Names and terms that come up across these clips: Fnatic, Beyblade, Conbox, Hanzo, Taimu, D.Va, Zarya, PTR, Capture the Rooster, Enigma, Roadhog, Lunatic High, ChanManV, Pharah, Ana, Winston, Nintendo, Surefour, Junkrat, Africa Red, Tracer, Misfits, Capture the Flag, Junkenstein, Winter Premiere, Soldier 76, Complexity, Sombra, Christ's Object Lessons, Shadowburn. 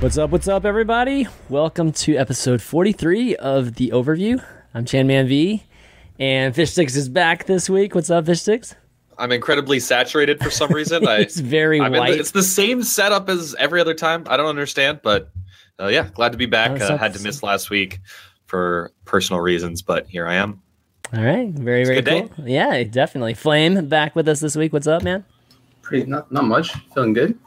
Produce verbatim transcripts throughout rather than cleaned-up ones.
What's up, what's up, everybody? Welcome to episode forty-three of The Overview. I'm Chanman V, and Fish Sticks is back this week. What's up, Fish Sticks? I'm incredibly saturated for some reason. It's I, very I'm white. The, it's the same setup as every other time. I don't understand, but uh, yeah, glad to be back. Uh, had to miss last week for personal reasons, but here I am. All right, very, it's very cool. Day. Yeah, definitely. Flame back with us this week. What's up, man? Pretty, not, not much. Feeling good.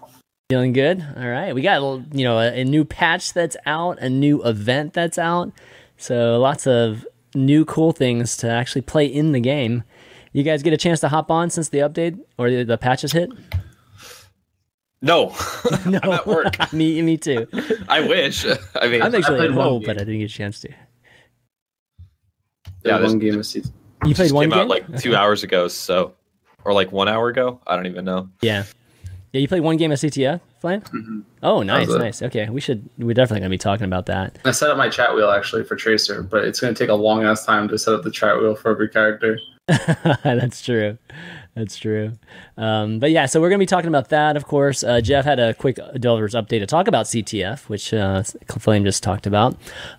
Feeling good. All right, we got you know a, a new patch that's out, a new event that's out, so lots of new cool things to actually play in the game. You guys get a chance to hop on since the update or the, the patches hit? No, no, I'm at work. me, me too. I wish. I mean, I'm actually at home, but I didn't get a chance to. Yeah, one game a season. You played one game? It came out like two hours ago, so or like one hour ago. I don't even know. Yeah. Yeah, you played one game at C T F, Flame? Mm-hmm. Oh, nice, nice. Okay, we should, we're definitely going to be talking about that. I set up my chat wheel, actually, for Tracer, but it's going to take a long-ass time to set up the chat wheel for every character. That's true. That's true. Um, but yeah, so we're going to be talking about that, of course. Uh, Jeff had a quick developers update to talk about C T F, which uh, Flame just talked about.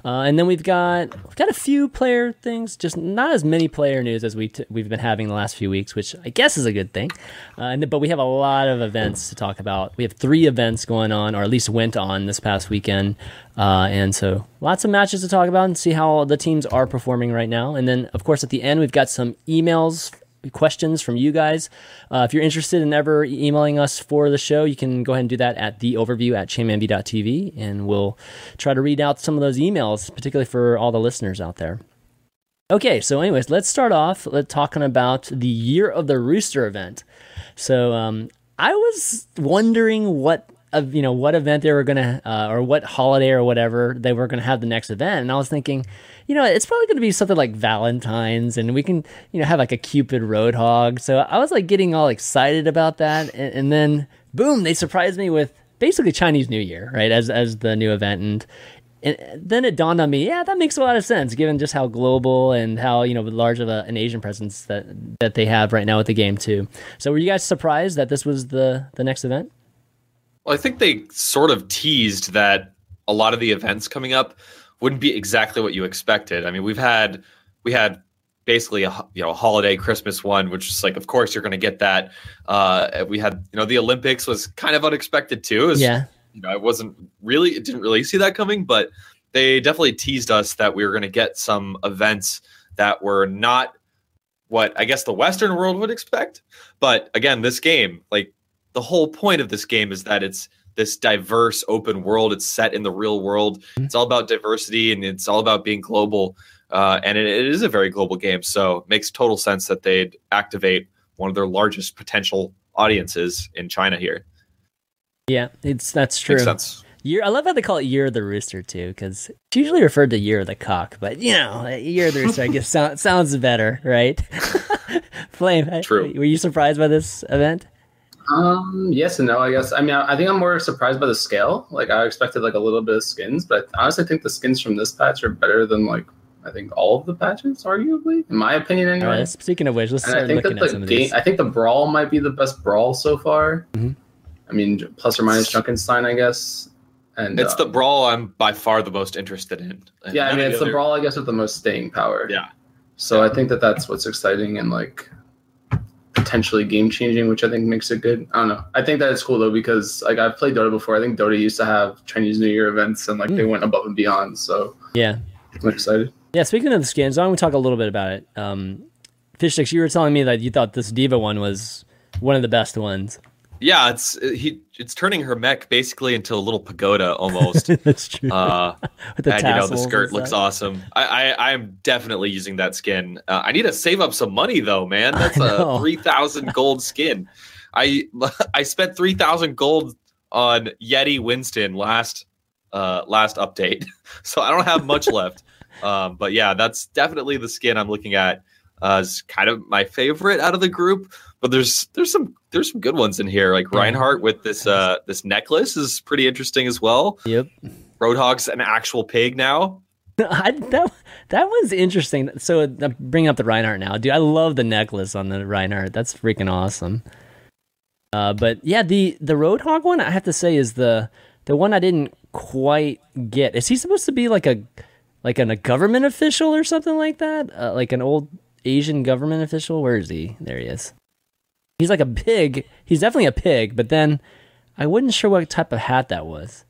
Uh, and then we've got we've got a few player things, just not as many player news as we t- we've been having the last few weeks, which I guess is a good thing. Uh, and, but we have a lot of events to talk about. We have three events going on, or at least went on this past weekend. Uh, and so lots of matches to talk about and see how the teams are performing right now. And then, of course, at the end, we've got some emails, questions from you guys. Uh, if you're interested in ever emailing us for the show, you can go ahead and do that at the overview at chainmanv dot t v, and we'll try to read out some of those emails, particularly for all the listeners out there. Okay, so anyways, let's start off let's talking about the Year of the Rooster event. So um, I was wondering what Of, you know what event they were gonna uh, or what holiday or whatever they were gonna have the next event, and I was thinking, you know, it's probably gonna be something like Valentine's, and we can you know have like a Cupid Roadhog. So I was like getting all excited about that, and, and then boom, they surprised me with basically Chinese New Year, right? As as the new event, and, and then it dawned on me, yeah, that makes a lot of sense given just how global and how you know large of a, an Asian presence that that they have right now with the game too. So were you guys surprised that this was the the next event? Well, I think they sort of teased that a lot of the events coming up wouldn't be exactly what you expected. I mean, we've had we had basically a you know a holiday Christmas one, which is like, of course, you're going to get that. Uh, we had you know the Olympics was kind of unexpected too. It was, yeah, you know, I wasn't really it didn't really see that coming, but they definitely teased us that we were going to get some events that were not what I guess the Western world would expect. But again, this game, like. The whole point of this game is that it's this diverse open world. It's set in the real world. It's all about diversity, and it's all about being global. Uh, and it, it is a very global game, so it makes total sense that they'd activate one of their largest potential audiences in China here. Yeah, it's that's true. Makes sense. Year, I love how they call it Year of the Rooster, too, because it's usually referred to Year of the Cock, but, you know, Year of the Rooster, I guess, so, sounds better, right? Flame, true. Were you surprised by this event? Um, yes and no, I guess. I mean, I, I think I'm more surprised by the scale. Like, I expected, like, a little bit of skins, but I honestly think the skins from this patch are better than, like, I think all of the patches, arguably, in my opinion, anyway. All right, speaking of which, let's and start I think looking that at some of these. I think the Brawl might be the best Brawl so far. Mm-hmm. I mean, plus or minus Junkenstein, I guess. And it's um, the Brawl I'm by far the most interested in. And yeah, I mean, it's the other... Brawl, I guess, with the most staying power. Yeah. So yeah. I think that that's what's exciting and, like... potentially game-changing, which I think makes it good. I don't know. I think that it's cool, though, because like I've played Dota before. I think Dota used to have Chinese New Year events, and like mm. they went above and beyond, so yeah, I'm excited. Yeah, speaking of the skins, I want to talk a little bit about it. Um, Fishsticks, you were telling me that you thought this D.Va one was one of the best ones. Yeah, it's he. It's turning her mech basically into a little pagoda almost. That's true. Uh, With the and, you know, the skirt looks awesome. I, I I'm definitely using that skin. Uh, I need to save up some money though, man. That's a three thousand gold skin. I I spent three thousand gold on Yeti Winston last uh, last update, so I don't have much left. Um, but yeah, that's definitely the skin I'm looking at. Uh, is kind of my favorite out of the group, but there's there's some there's some good ones in here. Like Reinhardt with this uh, this necklace is pretty interesting as well. Yep, Roadhog's an actual pig now. I, that that one's interesting. So uh, bring up the Reinhardt now, dude. I love the necklace on the Reinhardt. That's freaking awesome. Uh, but yeah, the the Roadhog one I have to say is the The one I didn't quite get. Is he supposed to be like a like an, a government official or something like that? Uh, like an old Asian government official? Where is he? There he is. He's like a pig. He's definitely a pig, but then I wasn't sure what type of hat that was.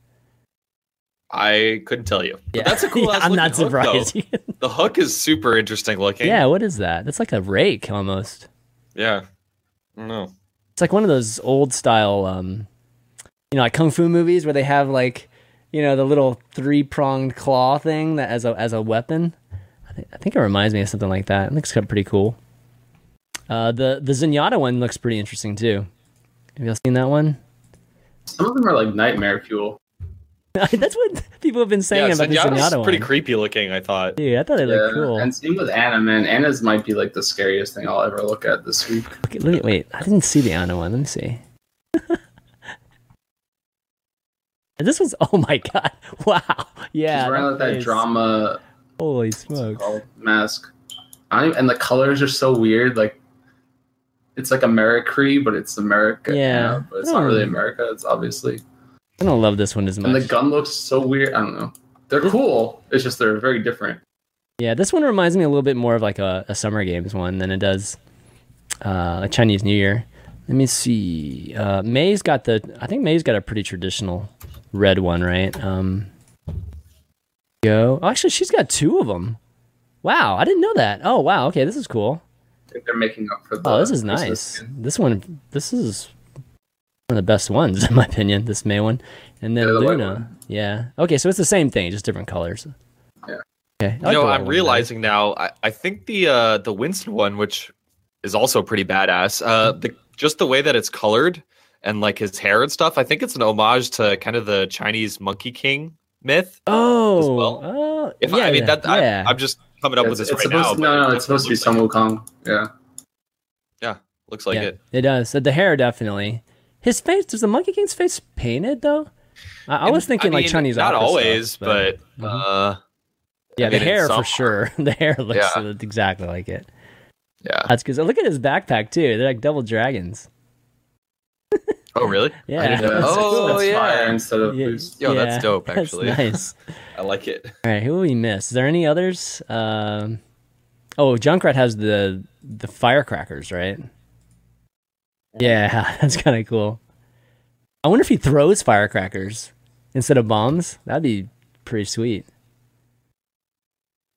I couldn't tell you. But yeah. That's a cool yeah, ass I'm not surprised. Hook, the hook is super interesting looking. Yeah, what is that? That's like a rake almost. Yeah. I don't know. It's like one of those old style um you know, like kung fu movies where they have like, you know, the little three-pronged claw thing that as a as a weapon. I think I think it reminds me of something like that. It looks kind of pretty cool. Uh the the Zenyatta one looks pretty interesting too. Have y'all seen that one? Some of them are like nightmare fuel. That's what people have been saying yeah, about the Zenyatta one. Pretty creepy looking, I thought. Dude, I thought it yeah, looked cool. And same with Ana, man. Ana's might be like the scariest thing I'll ever look at this week. Look at, look at, wait, I didn't see the Ana one. Let me see. This was, oh my god. Wow. Yeah. She's wearing like that drama. Holy smokes. Mask. I even, and the colors are so weird. Like, it's like Americree, but it's America. Yeah. You know, but it's oh. not really America. It's obviously. I don't love this one as much. And the gun looks so weird. I don't know. They're cool. It's just they're very different. Yeah, this one reminds me a little bit more of like a, a Summer Games one than it does uh, a Chinese New Year. Let me see. Uh, Mei's got the... I think Mei's got a pretty traditional red one, right? Um, go. Oh, actually, she's got two of them. Wow, I didn't know that. Oh, wow. Okay, this is cool. I think they're making up for the... Oh, this is nice. This one... This is... One of the best ones, in my opinion, this Mei one. And then yeah, the Luna. Yeah. Okay, so it's the same thing, just different colors. Yeah. Okay. You know, I'm realizing now, I, I think the uh, the Winston one, which is also pretty badass, uh, the, just the way that it's colored and like his hair and stuff, I think it's an homage to kind of the Chinese Monkey King myth. Oh. As well. Uh, if yeah, I, I mean, that, yeah. I, I'm just coming up yeah, with this right now. To, no, no, it's supposed to be Sun Wukong. Yeah. Yeah, looks like yeah, it. It does. The hair, definitely. His face, does the Monkey King's face painted though? I, I was thinking I mean, like Chinese. Not always, stuff, but, but uh, yeah, I the mean, hair for sure. The hair looks yeah. exactly like it. Yeah, that's because look at his backpack too. They're like double dragons. Oh really? Yeah. Oh cool. yeah. Fire instead of yeah. boost. Yo, yeah. that's dope. Actually, that's nice. I like it. All right, who will we miss? Is there any others? Um, oh, Junkrat has the the firecrackers, right? Yeah, that's kind of cool. I wonder if he throws firecrackers instead of bombs. That'd be pretty sweet.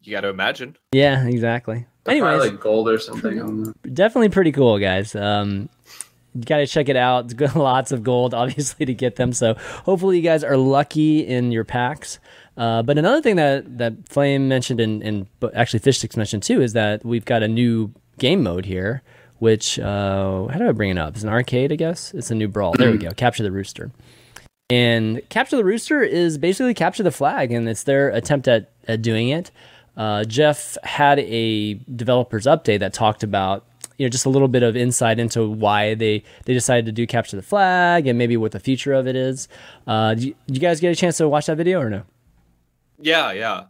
You got to imagine. Yeah, exactly. Anyway, like gold or something on that. Definitely pretty cool, guys. Um, you got to check it out. It's lots of gold, obviously, to get them. So hopefully you guys are lucky in your packs. Uh, but another thing that, that Flame mentioned and, and actually Fish Sticks mentioned too is that we've got a new game mode here. Which, uh, how do I bring it up? It's an arcade, I guess. It's a new brawl. There we go. Capture the Rooster. And Capture the Rooster is basically Capture the Flag, and it's their attempt at, at doing it. Uh, Jeff had a developers update that talked about, you know, just a little bit of insight into why they, they decided to do Capture the Flag and maybe what the future of it is. Uh, do you, do you guys get a chance to watch that video or no? Yeah, yeah. Um,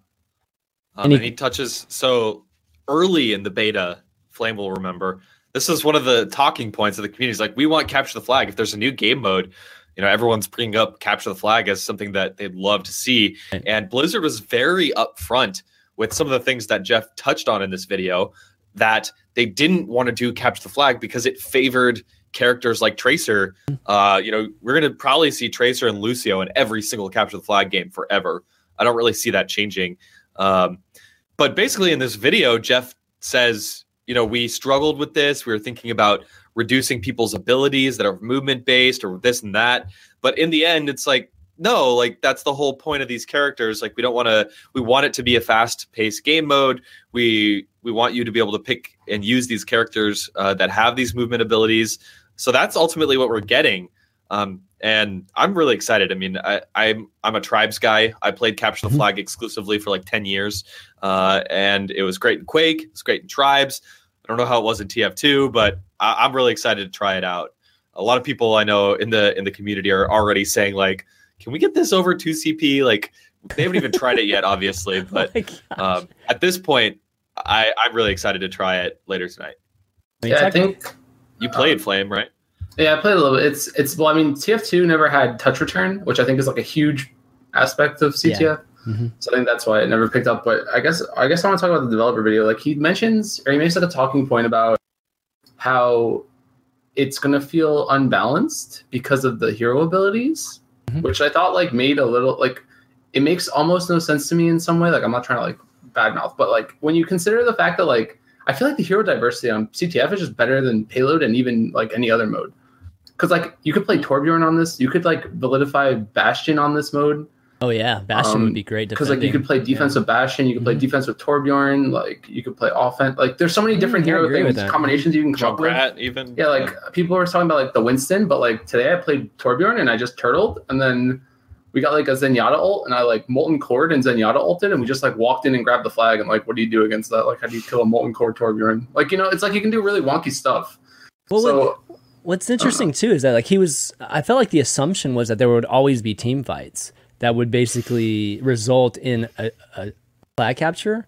and, he, and he touches, so early in the beta, Flame will remember, this is one of the talking points of the community. It's like, we want Capture the Flag. If there's a new game mode, you know, everyone's bringing up Capture the Flag as something that they'd love to see. And Blizzard was very upfront with some of the things that Jeff touched on in this video, that they didn't want to do Capture the Flag because it favored characters like Tracer. Uh, you know, we're going to probably see Tracer and Lucio in every single Capture the Flag game forever. I don't really see that changing. Um, but basically in this video, Jeff says, you know, we struggled with this. We were thinking about reducing people's abilities that are movement based or this and that. But in the end, it's like, no, like that's the whole point of these characters. Like we don't want to, we want it to be a fast paced game mode. We, we want you to be able to pick and use these characters uh, that have these movement abilities. So that's ultimately what we're getting. Um, and I'm really excited. I mean, I, I'm, I'm a tribes guy. I played Capture the Flag exclusively for like ten years. Uh, and it was great in Quake. It's great in tribes. I don't know how it was in T F two, but I- I'm really excited to try it out. A lot of people I know in the in the community are already saying, like, can we get this over two C P? Like, they haven't even tried it yet, obviously. But oh um, at this point, I- I'm really excited to try it later tonight. Yeah, I think you played um, Flame, right? Yeah, I played a little bit. It's it's well, I mean, T F two never had touch return, which I think is like a huge aspect of C T F. Yeah. Mm-hmm. So I think that's why it never picked up. But I guess I guess I want to talk about the developer video. Like he mentions, or he makes like a talking point about how it's gonna feel unbalanced because of the hero abilities, mm-hmm. which I thought like made a little like it makes almost no sense to me in some way. Like I'm not trying to like badmouth, but like when you consider the fact that like I feel like the hero diversity on C T F is just better than payload and even like any other mode. Because like you could play Torbjorn on this, you could like validify Bastion on this mode. Oh yeah, Bastion um, would be great. Because like you could play defense yeah. with Bastion, you could play mm-hmm. defense with Torbjorn, like you could play offense. Like there's so many different yeah, hero things, combinations you can come up with. Even yeah, like yeah. people were talking about like the Winston, but like today I played Torbjorn and I just turtled, and then we got like a Zenyatta ult, and I like Molten Cord and Zenyatta ulted, and we just like walked in and grabbed the flag, and like what do you do against that? Like how do you kill a Molten Cord Torbjorn? Like you know, it's like you can do really wonky stuff. Well, so. When- What's interesting too is that like he was, I felt like the assumption was that there would always be team fights that would basically result in a, a flag capture,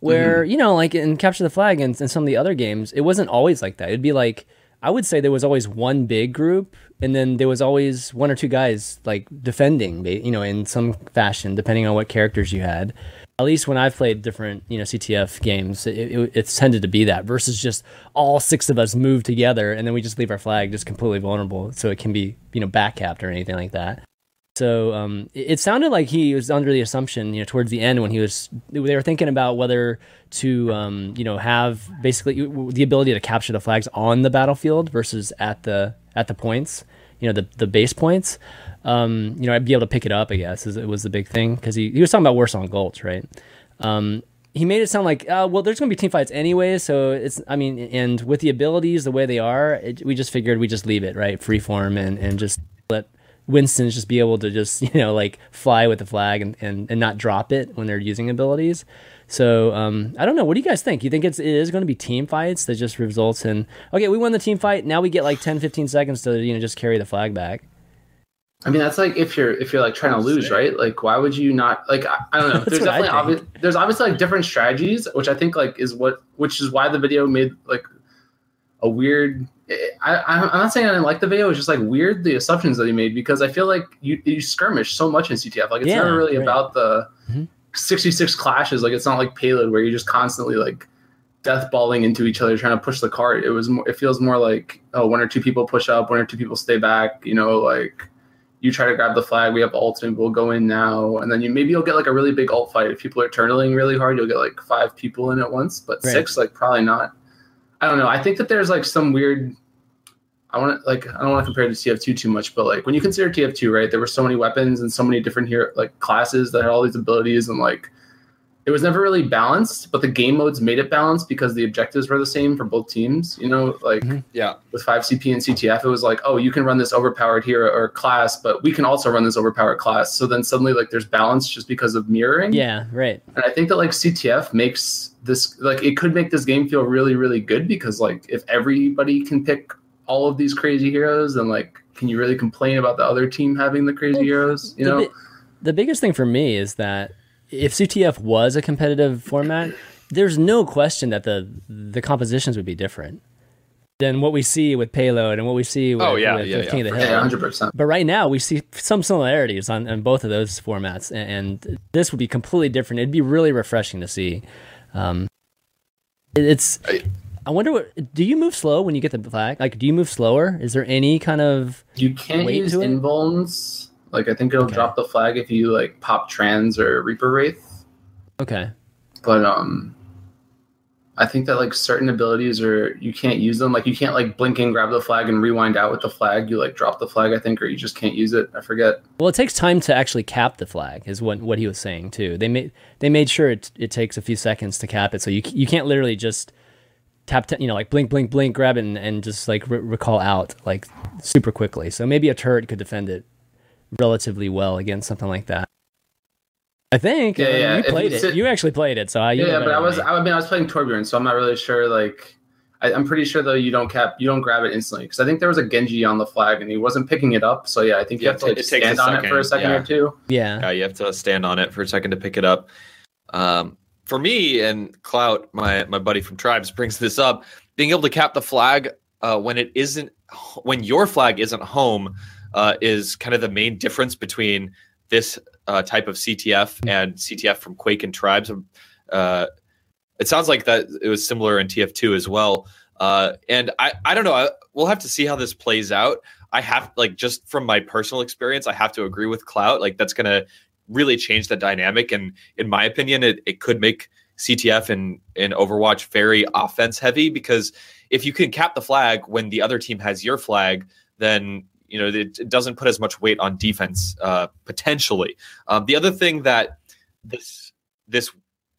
where mm-hmm. you know like in Capture the Flag and, and some of the other games, it wasn't always like that. It'd be like I would say there was always one big group, and then there was always one or two guys like defending, you know, in some fashion depending on what characters you had. At least when I've played different, you know, C T F games, it, it, it's tended to be that versus just all six of us move together and then we just leave our flag just completely vulnerable, so it can be, you know, back capped or anything like that. So um, it, it sounded like he was under the assumption, you know, towards the end when he was, they were thinking about whether to, um, you know, have basically the ability to capture the flags on the battlefield versus at the at the points, you know, the the base points. Um, you know, I'd be able to pick it up, I guess, is, it was the big thing. Because he, he was talking about worse on Gulch, right? Um, he made it sound like, uh, well, there's going to be team fights anyway. So it's, I mean, and with the abilities the way they are, it, we just figured we just leave it, right? Freeform and, and just let Winston just be able to just, you know, like fly with the flag and, and, and not drop it when they're using abilities. So um, I don't know. What do you guys think? You think it's, it is going to be team fights that just results in, okay, we won the team fight. Now we get like ten, fifteen seconds to, you know, just carry the flag back. I mean, that's like if you're if you're like trying to lose, right? Like, why would you not? Like, I, I don't know. There's definitely obvi- there's obviously like different strategies, which I think like is what which is why the video made like a weird. I, I I'm not saying I didn't like the video. It's just like weird the assumptions that he made, because I feel like you you skirmish so much in C T F. Like, it's yeah, never really right. about the mm-hmm. sixty-six clashes. Like, it's not like payload where you're just constantly like deathballing into each other trying to push the cart. It was more, it feels more like oh, one or two people push up, one or two people stay back. You know, like. You try to grab the flag, we have ult, and we'll go in now. And then you maybe you'll get like a really big ult fight. If people are turtling really hard, you'll get like five people in at once, but right. six, like probably not. I don't know. I think that there's like some weird, I want to like, I don't want to compare it to T F two too much, but like when you consider T F two, right, there were so many weapons and so many different hero, like classes that had all these abilities, and like, it was never really balanced, but the game modes made it balanced because the objectives were the same for both teams. You know, like mm-hmm. yeah, with five C P and C T F, it was like, oh, you can run this overpowered hero or class, but we can also run this overpowered class. So then suddenly, like, there's balance just because of mirroring. Yeah, right. And I think that like C T F makes this like it could make this game feel really, really good, because like if everybody can pick all of these crazy heroes, then like can you really complain about the other team having the crazy well, heroes? You the know, bi- the biggest thing for me is that. If C T F was a competitive format, there's no question that the the compositions would be different than what we see with Payload and what we see with, oh, yeah, with yeah, King yeah. of the Hill. Yeah, one hundred percent. But right now, we see some similarities on, on both of those formats, and, and this would be completely different. It'd be really refreshing to see. Um, it, it's. I, I wonder what. Do you move slow when you get the flag? Like, do you move slower? Is there any kind of. You can't use invulns. Like, I think it'll okay. drop the flag if you, like, pop Trans or Reaper Wraith. Okay. But, um, I think that, like, certain abilities are, you can't use them. Like, you can't, like, blink in, grab the flag, and rewind out with the flag. You, like, drop the flag, I think, or you just can't use it. I forget. Well, it takes time to actually cap the flag, is what what he was saying, too. They made they made sure it it takes a few seconds to cap it, so you you can't literally just tap, t- you know, like, blink, blink, blink, grab it, and, and just, like, re- recall out, like, super quickly. So maybe a turret could defend it relatively well against something like that. I think yeah, I mean, yeah. you played it. You actually played it, so I yeah. yeah but I was me. I mean I was playing Torbjorn, so I'm not really sure. Like I, I'm pretty sure though you don't cap you don't grab it instantly, because I think there was a Genji on the flag and he wasn't picking it up. So yeah, I think you, you have, have to like, stand on second. it for a second yeah. or two. Yeah. Yeah, you have to stand on it for a second to pick it up. Um, for me and Clout, my my buddy from Tribes brings this up. Being able to cap the flag uh, when it isn't, when your flag isn't home, uh, is kind of the main difference between this uh, type of C T F and C T F from Quake and Tribes. Uh, it sounds like that it was similar in T F two as well. Uh, and I, I don't know. I, we'll have to see how this plays out. I have, like, just from my personal experience, I have to agree with Cloud. Like, that's going to really change the dynamic. And in my opinion, it, it could make C T F and, and Overwatch very offense heavy, because if you can cap the flag when the other team has your flag, then, you know, it, it doesn't put as much weight on defense, uh, potentially. Um, the other thing that this this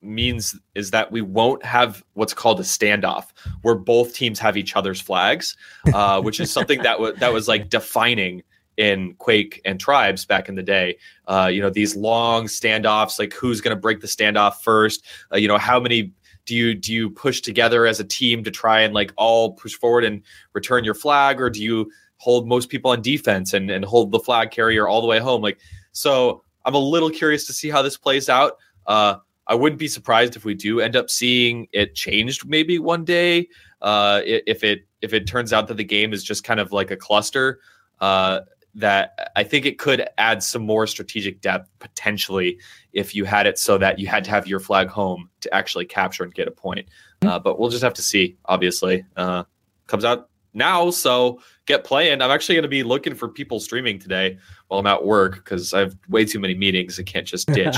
means is that we won't have what's called a standoff, where both teams have each other's flags, uh, which is something that was that was like defining in Quake and Tribes back in the day. Uh, you know, these long standoffs, like who's going to break the standoff first? Uh, you know, how many do you do you push together as a team to try and like all push forward and return your flag, or do you hold most people on defense and and hold the flag carrier all the way home? Like, so I'm a little curious to see how this plays out. Uh, I wouldn't be surprised if we do end up seeing it changed maybe one day. Uh, if it if it turns out that the game is just kind of like a cluster, uh, that I think it could add some more strategic depth potentially if you had it so that you had to have your flag home to actually capture and get a point. Uh, but we'll just have to see, obviously. Uh, comes out now, so get playing. I'm actually going to be looking for people streaming today while I'm at work, because I have way too many meetings. I can't just ditch.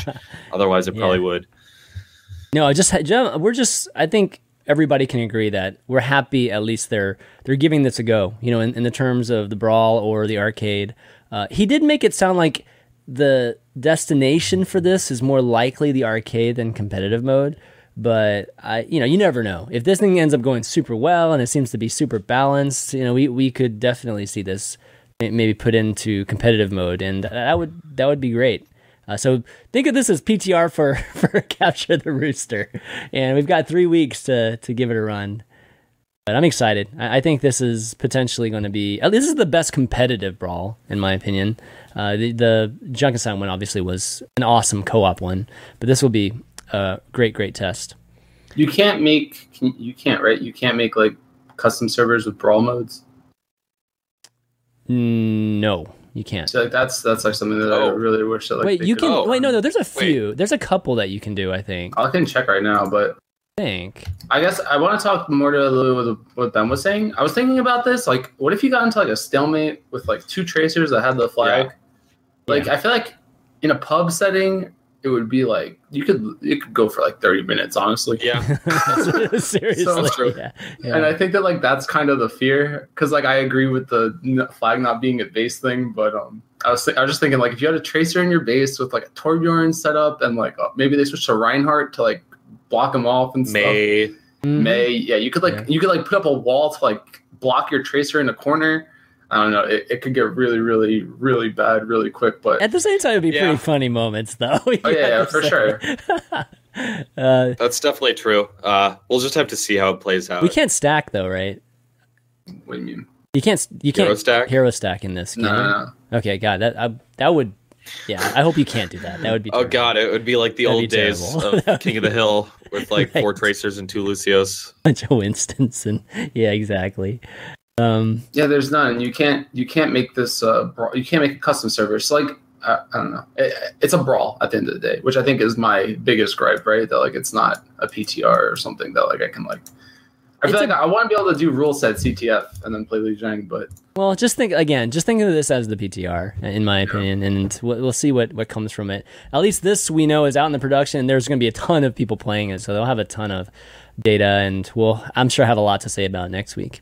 Otherwise, I probably yeah. would. No, I just we're just. I think everybody can agree that we're happy. At least they're they're giving this a go. You know, in, in the terms of the brawl or the arcade, uh, he did make it sound like the destination for this is more likely the arcade than competitive mode. But I, you know, you never know. If this thing ends up going super well and it seems to be super balanced, you know, we, we could definitely see this maybe put into competitive mode, and that would that would be great. Uh, so think of this as P T R for, for Capture the Rooster, and we've got three weeks to to give it a run. But I'm excited. I, I think this is potentially going to be this is the best competitive brawl in my opinion. Uh, the the Junkenstein one obviously was an awesome co-op one, but this will be. Uh, great, great test. You can't make, you can't, right? You can't make like custom servers with brawl modes. No, you can't. So like, that's that's like something that oh. I really wish that. Like, wait, you can. All. Wait, no, no. There's a few. Wait. There's a couple that you can do. I think. I can check right now, but. I think. I guess I want to talk more to what Ben was saying. I was thinking about this. Like, what if you got into like a stalemate with like two tracers that had the flag? Yeah. Like, yeah. I feel like in a pub setting. It would be like you could it could go for like thirty minutes, honestly. Yeah, seriously. So, that's true. Yeah. Yeah. And I think that like that's kind of the fear, because like I agree with the flag not being a base thing, but um, I was th- I was just thinking like if you had a tracer in your base with like a Torbjorn setup and like oh, maybe they switched to Reinhardt to like block them off and stuff. Mei, mm-hmm. Mei, yeah, you could like yeah. you could like put up a wall to like block your tracer in a corner. I don't know. It, it could get really, really, really bad really quick. But at the same time, it'd be yeah. pretty funny moments, though. Oh, yeah, yeah for sure. uh, That's definitely true. Uh, we'll just have to see how it plays out. We can't stack, though, right? What do you mean? You can't, you hero can't stack? Hero stack in this. No, no, no. Okay, God, that I, that would... Yeah, I hope you can't do that. That would be terrible. Oh, God, it would be like the That'd old days of King of the Hill with, like, right. four Tracers and two Lucios. A bunch of Winstons. And, yeah, exactly. Um, yeah, there's none. You can't you can't make this uh brawl. You can't make a custom server. It's like I, I don't know. It, it's a brawl at the end of the day, which I think is my biggest gripe, right? That like it's not a P T R or something that like I can like. I feel it's like a, I want to be able to do rule set C T F and then play League Jang, but well, just think again. Just think of this as the P T R, in my opinion, yeah. and we'll, we'll see what, what comes from it. At least this we know is out in the production. And there's going to be a ton of people playing it, so they'll have a ton of data, and we'll I'm sure have a lot to say about it next week.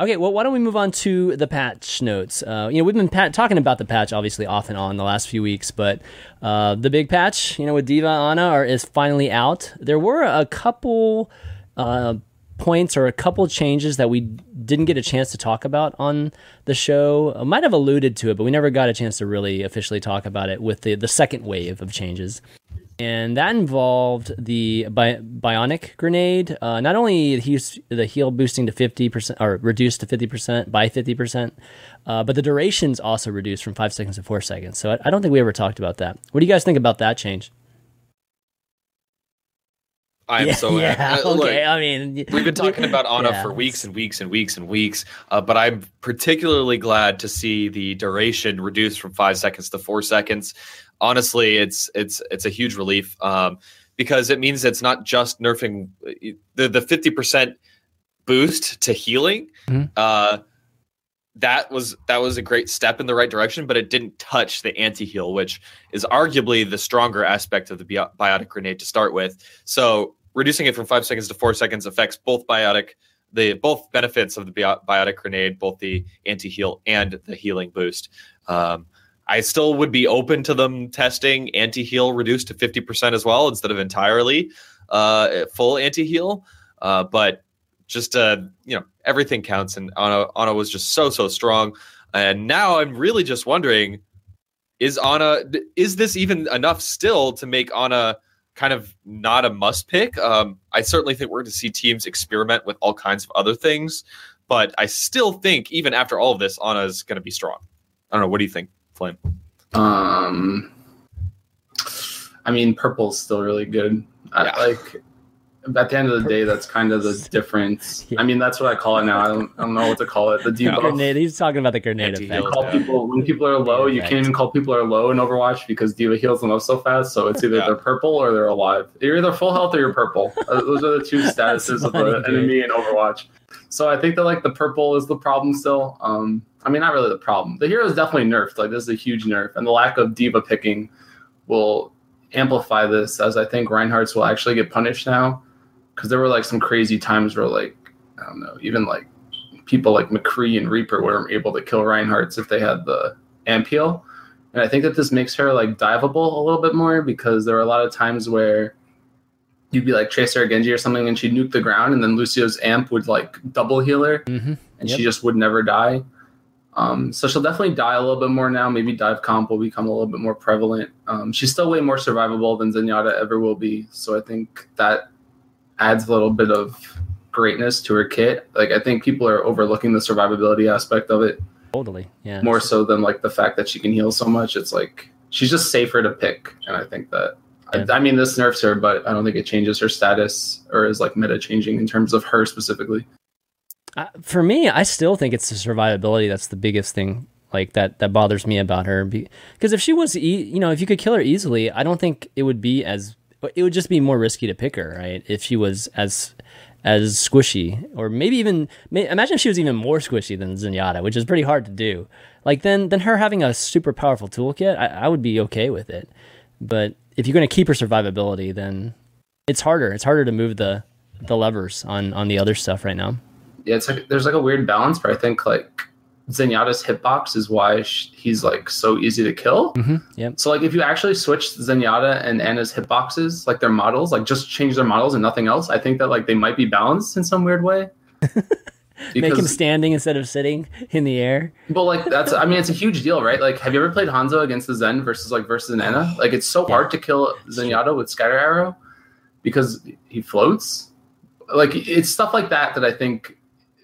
Okay, well, why don't we move on to the patch notes? Uh, you know, we've been pat- talking about the patch, obviously, off and on the last few weeks, but uh, the big patch, you know, with D.Va, Ana, are, is finally out. There were a couple uh, points or a couple changes that we didn't get a chance to talk about on the show. I might have alluded to it, but we never got a chance to really officially talk about it with the, the second wave of changes. And that involved the bi- bionic grenade. Uh, not only the heal boosting to fifty percent or reduced to fifty percent by fifty percent, uh, but the duration's also reduced from five seconds to four seconds. So I, I don't think we ever talked about that. What do you guys think about that change? I'm yeah, so yeah, uh, okay. Like, I mean, we've been talking about Ana yeah. for weeks and weeks and weeks and weeks, uh, but I'm particularly glad to see the duration reduced from five seconds to four seconds. Honestly, it's it's it's a huge relief um, because it means it's not just nerfing the the fifty percent boost to healing. Mm-hmm. Uh, that was that was a great step in the right direction, but it didn't touch the anti-heal, which is arguably the stronger aspect of the bi- biotic grenade to start with. So reducing it from five seconds to four seconds affects both biotic, the both benefits of the bi- biotic grenade, both the anti-heal and the healing boost. Um, I still would be open to them testing anti-heal reduced to fifty percent as well instead of entirely uh, full anti-heal, uh, but. Just, uh, you know, everything counts. And Ana, Ana was just so, so strong. And now I'm really just wondering, is Ana, is this even enough still to make Ana kind of not a must pick? Um, I certainly think we're going to see teams experiment with all kinds of other things. But I still think even after all of this, Ana is going to be strong. I don't know. What do you think, Flame? Um, I mean, purple's still really good. Yeah. I, like... At the end of the day, that's kind of the difference. Yeah. I mean, that's what I call it now. I don't, I don't know what to call it. The debuff. Grenade, he's talking about the grenade effect. You call people, when people are low, you can't even call people are low in Overwatch because D.Va heals them up so fast. So it's either yeah. they're purple or they're alive. You're either full health or you're purple. Those are the two statuses funny, of the dude. enemy in Overwatch. So I think that like the purple is the problem still. Um, I mean, not really the problem. The hero is definitely nerfed. Like this is a huge nerf, and the lack of D.Va picking will amplify this. As I think Reinhardt's will actually get punished now. Because there were, like, some crazy times where, like, I don't know, even, like, people like McCree and Reaper were able to kill Reinhardt's if they had the amp heal. And I think that this makes her, like, diveable a little bit more because there are a lot of times where you'd be, like, Tracer or Genji or something and she'd nuke the ground and then Lucio's amp would, like, double heal her mm-hmm. and yep. she just would never die. Um, so she'll definitely die a little bit more now. Maybe dive comp will become a little bit more prevalent. Um, she's still way more survivable than Zenyatta ever will be. So I think that adds a little bit of greatness to her kit. Like, I think people are overlooking the survivability aspect of it. Totally, yeah. More so than, like, the fact that she can heal so much. It's like, she's just safer to pick. And I think that, yeah. I, I mean, this nerfs her, but I don't think it changes her status or is, like, meta-changing in terms of her specifically. Uh, for me, I still think it's the survivability that's the biggest thing, like, that, that bothers me about her. Because if she was, e- you know, if you could kill her easily, I don't think it would be as... it would just be more risky to pick her, right? If she was as as squishy, or maybe even imagine if she was even more squishy than Zenyatta, which is pretty hard to do. Like then, then her having a super powerful toolkit, I, I would be okay with it. But if you're going to keep her survivability, then it's harder. It's harder to move the the levers on on the other stuff right now. Yeah, it's like there's like a weird balance, but I think like Zenyatta's hitbox is why sh- he's like so easy to kill. Mm-hmm, yep. So like if you actually switch Zenyatta and Ana's hitboxes, like their models, like just change their models and nothing else, I think that like they might be balanced in some weird way. Make him standing instead of sitting in the air. But like that's, I mean, it's a huge deal, right? Like, have you ever played Hanzo against the Zen versus like versus an Ana? Like it's so yeah. hard to kill Zenyatta with Scatter Arrow because he floats. Like it's stuff like that that I think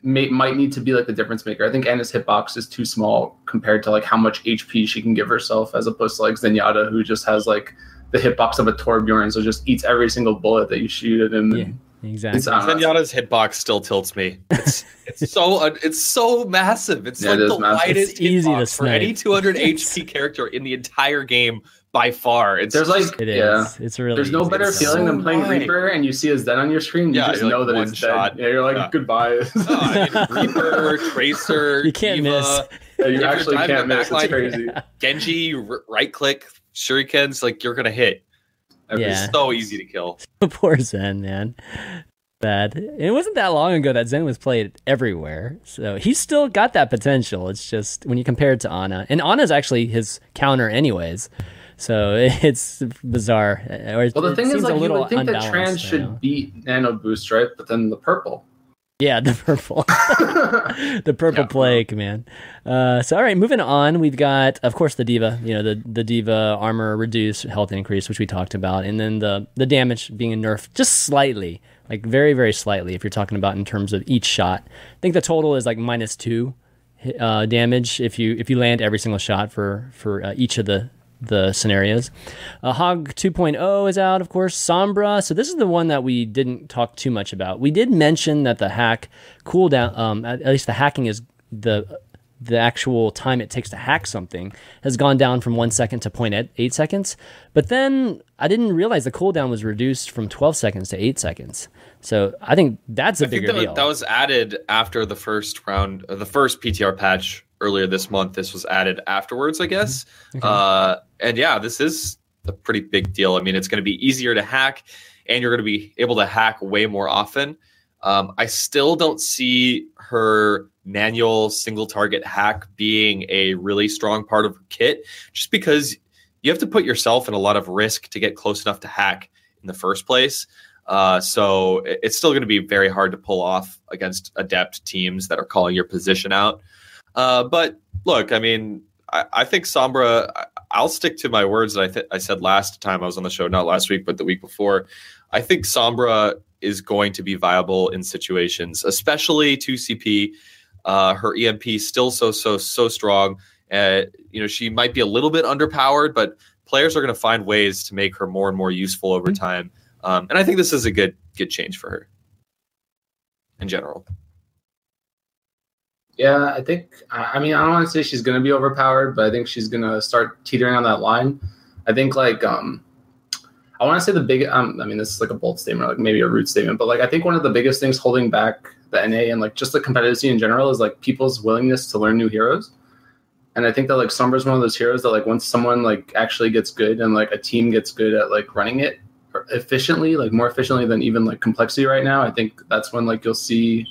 May, might need to be like the difference maker. I think Ana's hitbox is too small compared to like how much H P she can give herself, as opposed to like Zenyatta, who just has like the hitbox of a Torbjorn, so just eats every single bullet that you shoot at him. Yeah, exactly. Zenyatta's hitbox still tilts me. It's it's so uh, it's so massive. It's yeah, like it the massive. Lightest it's easy hitbox for any two hundred H P character in the entire game. By far, it's there's like it is. Yeah, it's really there's no better feeling than playing Reaper and you see his dead on your screen. You yeah, just know like that it's shot. dead. Yeah, you're like yeah. goodbye. No, I mean, Reaper, Tracer, you can't D.Va. miss. Yeah, you actually can't miss. It's crazy. Genji, r- right click, shurikens, like you're gonna hit. It's yeah. so easy to kill. Poor Zen, man. Bad. It wasn't that long ago that Zen was played everywhere, so he's still got that potential. It's just when you compare it to Ana, and Ana's actually his counter, anyways. So it's bizarre. Or well, the thing is, like, you would think that trans should beat Nano Boost, right? But then the purple. Yeah, the purple. the purple yeah. plague, man. Uh, so, all right, moving on. We've got, of course, the D.Va. You know, the, the D.Va armor reduce, health increase, which we talked about. And then the, the damage being a nerf just slightly. Like, very, very slightly, if you're talking about in terms of each shot. I think the total is, like, minus two uh, damage if you if you land every single shot for, for uh, each of the the scenarios. Uh, Hog two point oh is out, of course. Sombra. So this is the one that we didn't talk too much about. We did mention that the hack cooldown, um, at, at least the hacking is the the actual time it takes to hack something, has gone down from one second to zero point eight seconds. But then I didn't realize the cooldown was reduced from twelve seconds to eight seconds. So I think that's a I bigger think that, deal. That was added after the first round, the first P T R patch earlier this month. This was added afterwards, I guess. Okay. Uh, and yeah, this is a pretty big deal. I mean, it's going to be easier to hack, and you're going to be able to hack way more often. Um, I still don't see her manual single target hack being a really strong part of her kit, just because you have to put yourself in a lot of risk to get close enough to hack in the first place. Uh, so it's still going to be very hard to pull off against adept teams that are calling your position out. Uh, but look, I mean, I, I think Sombra, I, I'll stick to my words that I, th- I said last time I was on the show, not last week, but the week before. I think Sombra is going to be viable in situations, especially two C P. Uh, her E M P is still so, so, so strong. Uh, you know, she might be a little bit underpowered, but players are going to find ways to make her more and more useful over time. Um, and I think this is a good, good change for her in general. Yeah, I think, I mean, I don't want to say she's going to be overpowered, but I think she's going to start teetering on that line. I think, like, um, I want to say the big, um, I mean, this is like a bold statement, like maybe a rude statement, but like, I think one of the biggest things holding back the N A and like just the competitive scene in general is like people's willingness to learn new heroes. And I think that like Sombra is one of those heroes that like once someone like actually gets good and like a team gets good at like running it efficiently, like more efficiently than even like Complexity right now, I think that's when like you'll see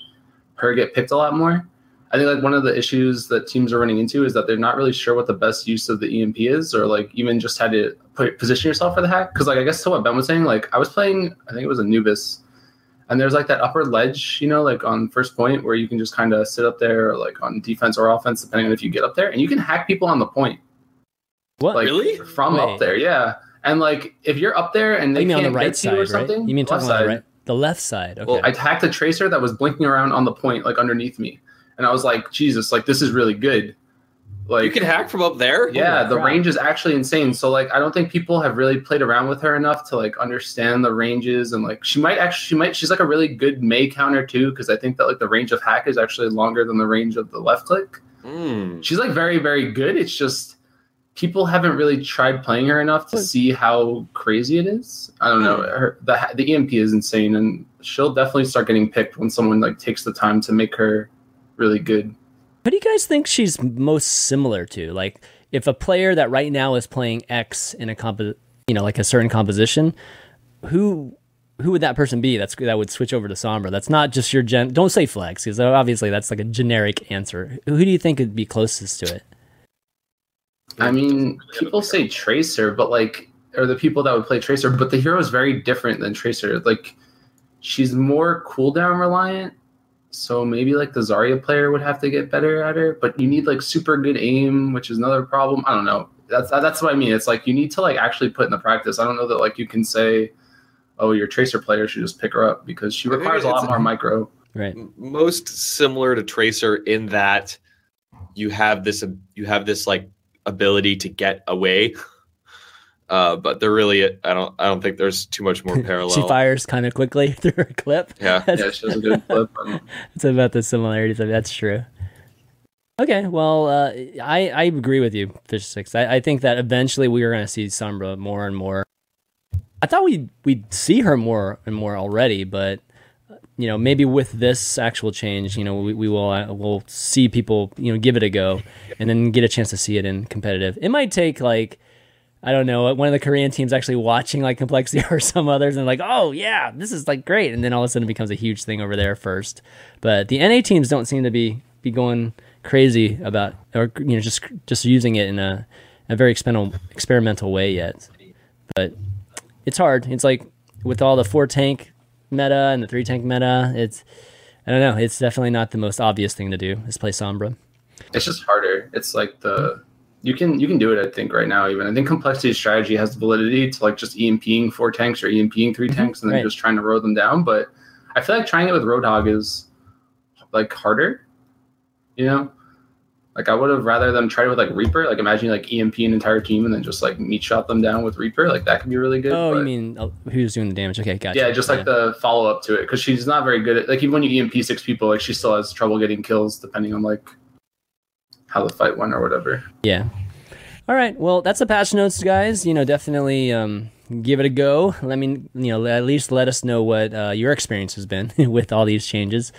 her get picked a lot more. I think like one of the issues that teams are running into is that they're not really sure what the best use of the E M P is, or like even just how to put, position yourself for the hack. Because like I guess to what Ben was saying, like I was playing, I think it was Anubis, and there's like that upper ledge, you know, like on first point where you can just kind of sit up there, or like on defense or offense, depending on if you get up there, and you can hack people on the point. What, like, really? From Wait. Up there, yeah. And like if you're up there and they you mean can't on the right get side, you or something, right? You mean talking on the right, the left side? Okay. Well, I hacked a tracer that was blinking around on the point, like underneath me. And I was like, Jesus, like, this is really good. Like, you can hack from up there? Yeah, oh the God. range is actually insane. So, like, I don't think people have really played around with her enough to, like, understand the ranges. And, like, she might actually, she might, she's, like, a really good Mei counter, too, because I think that, like, the range of hack is actually longer than the range of the left click. Mm. She's, like, very, very good. It's just people haven't really tried playing her enough to see how crazy it is. I don't know. Her, the, the E M P is insane, and she'll definitely start getting picked when someone, like, takes the time to make her really good. What do you guys think she's most similar to? Like, if a player that right now is playing X in a comp, you know, like a certain composition, who who would that person be? That's that would switch over to Sombra. That's not just your gen. Don't say Flex, because obviously that's like a generic answer. Who do you think would be closest to it? I mean, people say Tracer, but like, or the people that would play Tracer, but the hero is very different than Tracer. Like, she's more cooldown reliant. So maybe like the Zarya player would have to get better at her, but you need like super good aim, which is another problem. I don't know. That's that's what I mean. It's like you need to like actually put in the practice. I don't know that like you can say, oh, your Tracer player should just pick her up, because she requires a lot more micro. Right. Most similar to Tracer in that you have this you have this like ability to get away. Uh, but they're really, I don't, I don't think there's too much more parallel. She fires kind of quickly through her clip. Yeah, yeah, she has a good clip. It's about the similarities. I mean, that's true. Okay, well, uh, I, I agree with you, Fish Sticks. I, I think that eventually we are going to see Sombra more and more. I thought we'd we'd see her more and more already, but you know, maybe with this actual change, you know, we, we will uh, we'll see people, you know, give it a go, and then get a chance to see it in competitive. It might take like, I don't know, one of the Korean teams actually watching like Complexity or some others and like, oh yeah, this is like great. And then all of a sudden it becomes a huge thing over there first. But the N A teams don't seem to be, be going crazy about, or, you know, just, just using it in a, a very experimental, experimental way yet. But it's hard. It's like with all the four tank meta and the three tank meta, it's, I don't know. It's definitely not the most obvious thing to do is play Sombra. It's just harder. It's like the, You can you can do it, I think, right now even. I think Complexity's strategy has the validity to like just EMPing four tanks or EMPing three tanks and then right. just trying to row them down. But I feel like trying it with Roadhog is like harder, you know? Like, I would have rather them tried it with, like, Reaper. Like, imagine, like, E M P an entire team and then just, like, meat shot them down with Reaper. Like, that could be really good. Oh, but... you mean who's doing the damage? Okay, gotcha. Yeah, just, like, yeah. the follow-up to it. Because she's not very good at... Like, even when you E M P six people, like, she still has trouble getting kills depending on, like, how the fight went or whatever. Yeah. All right. Well, that's the patch notes, guys. You know, definitely... Um... give it a go. Let me, you know, at least let us know what uh, your experience has been with all these changes.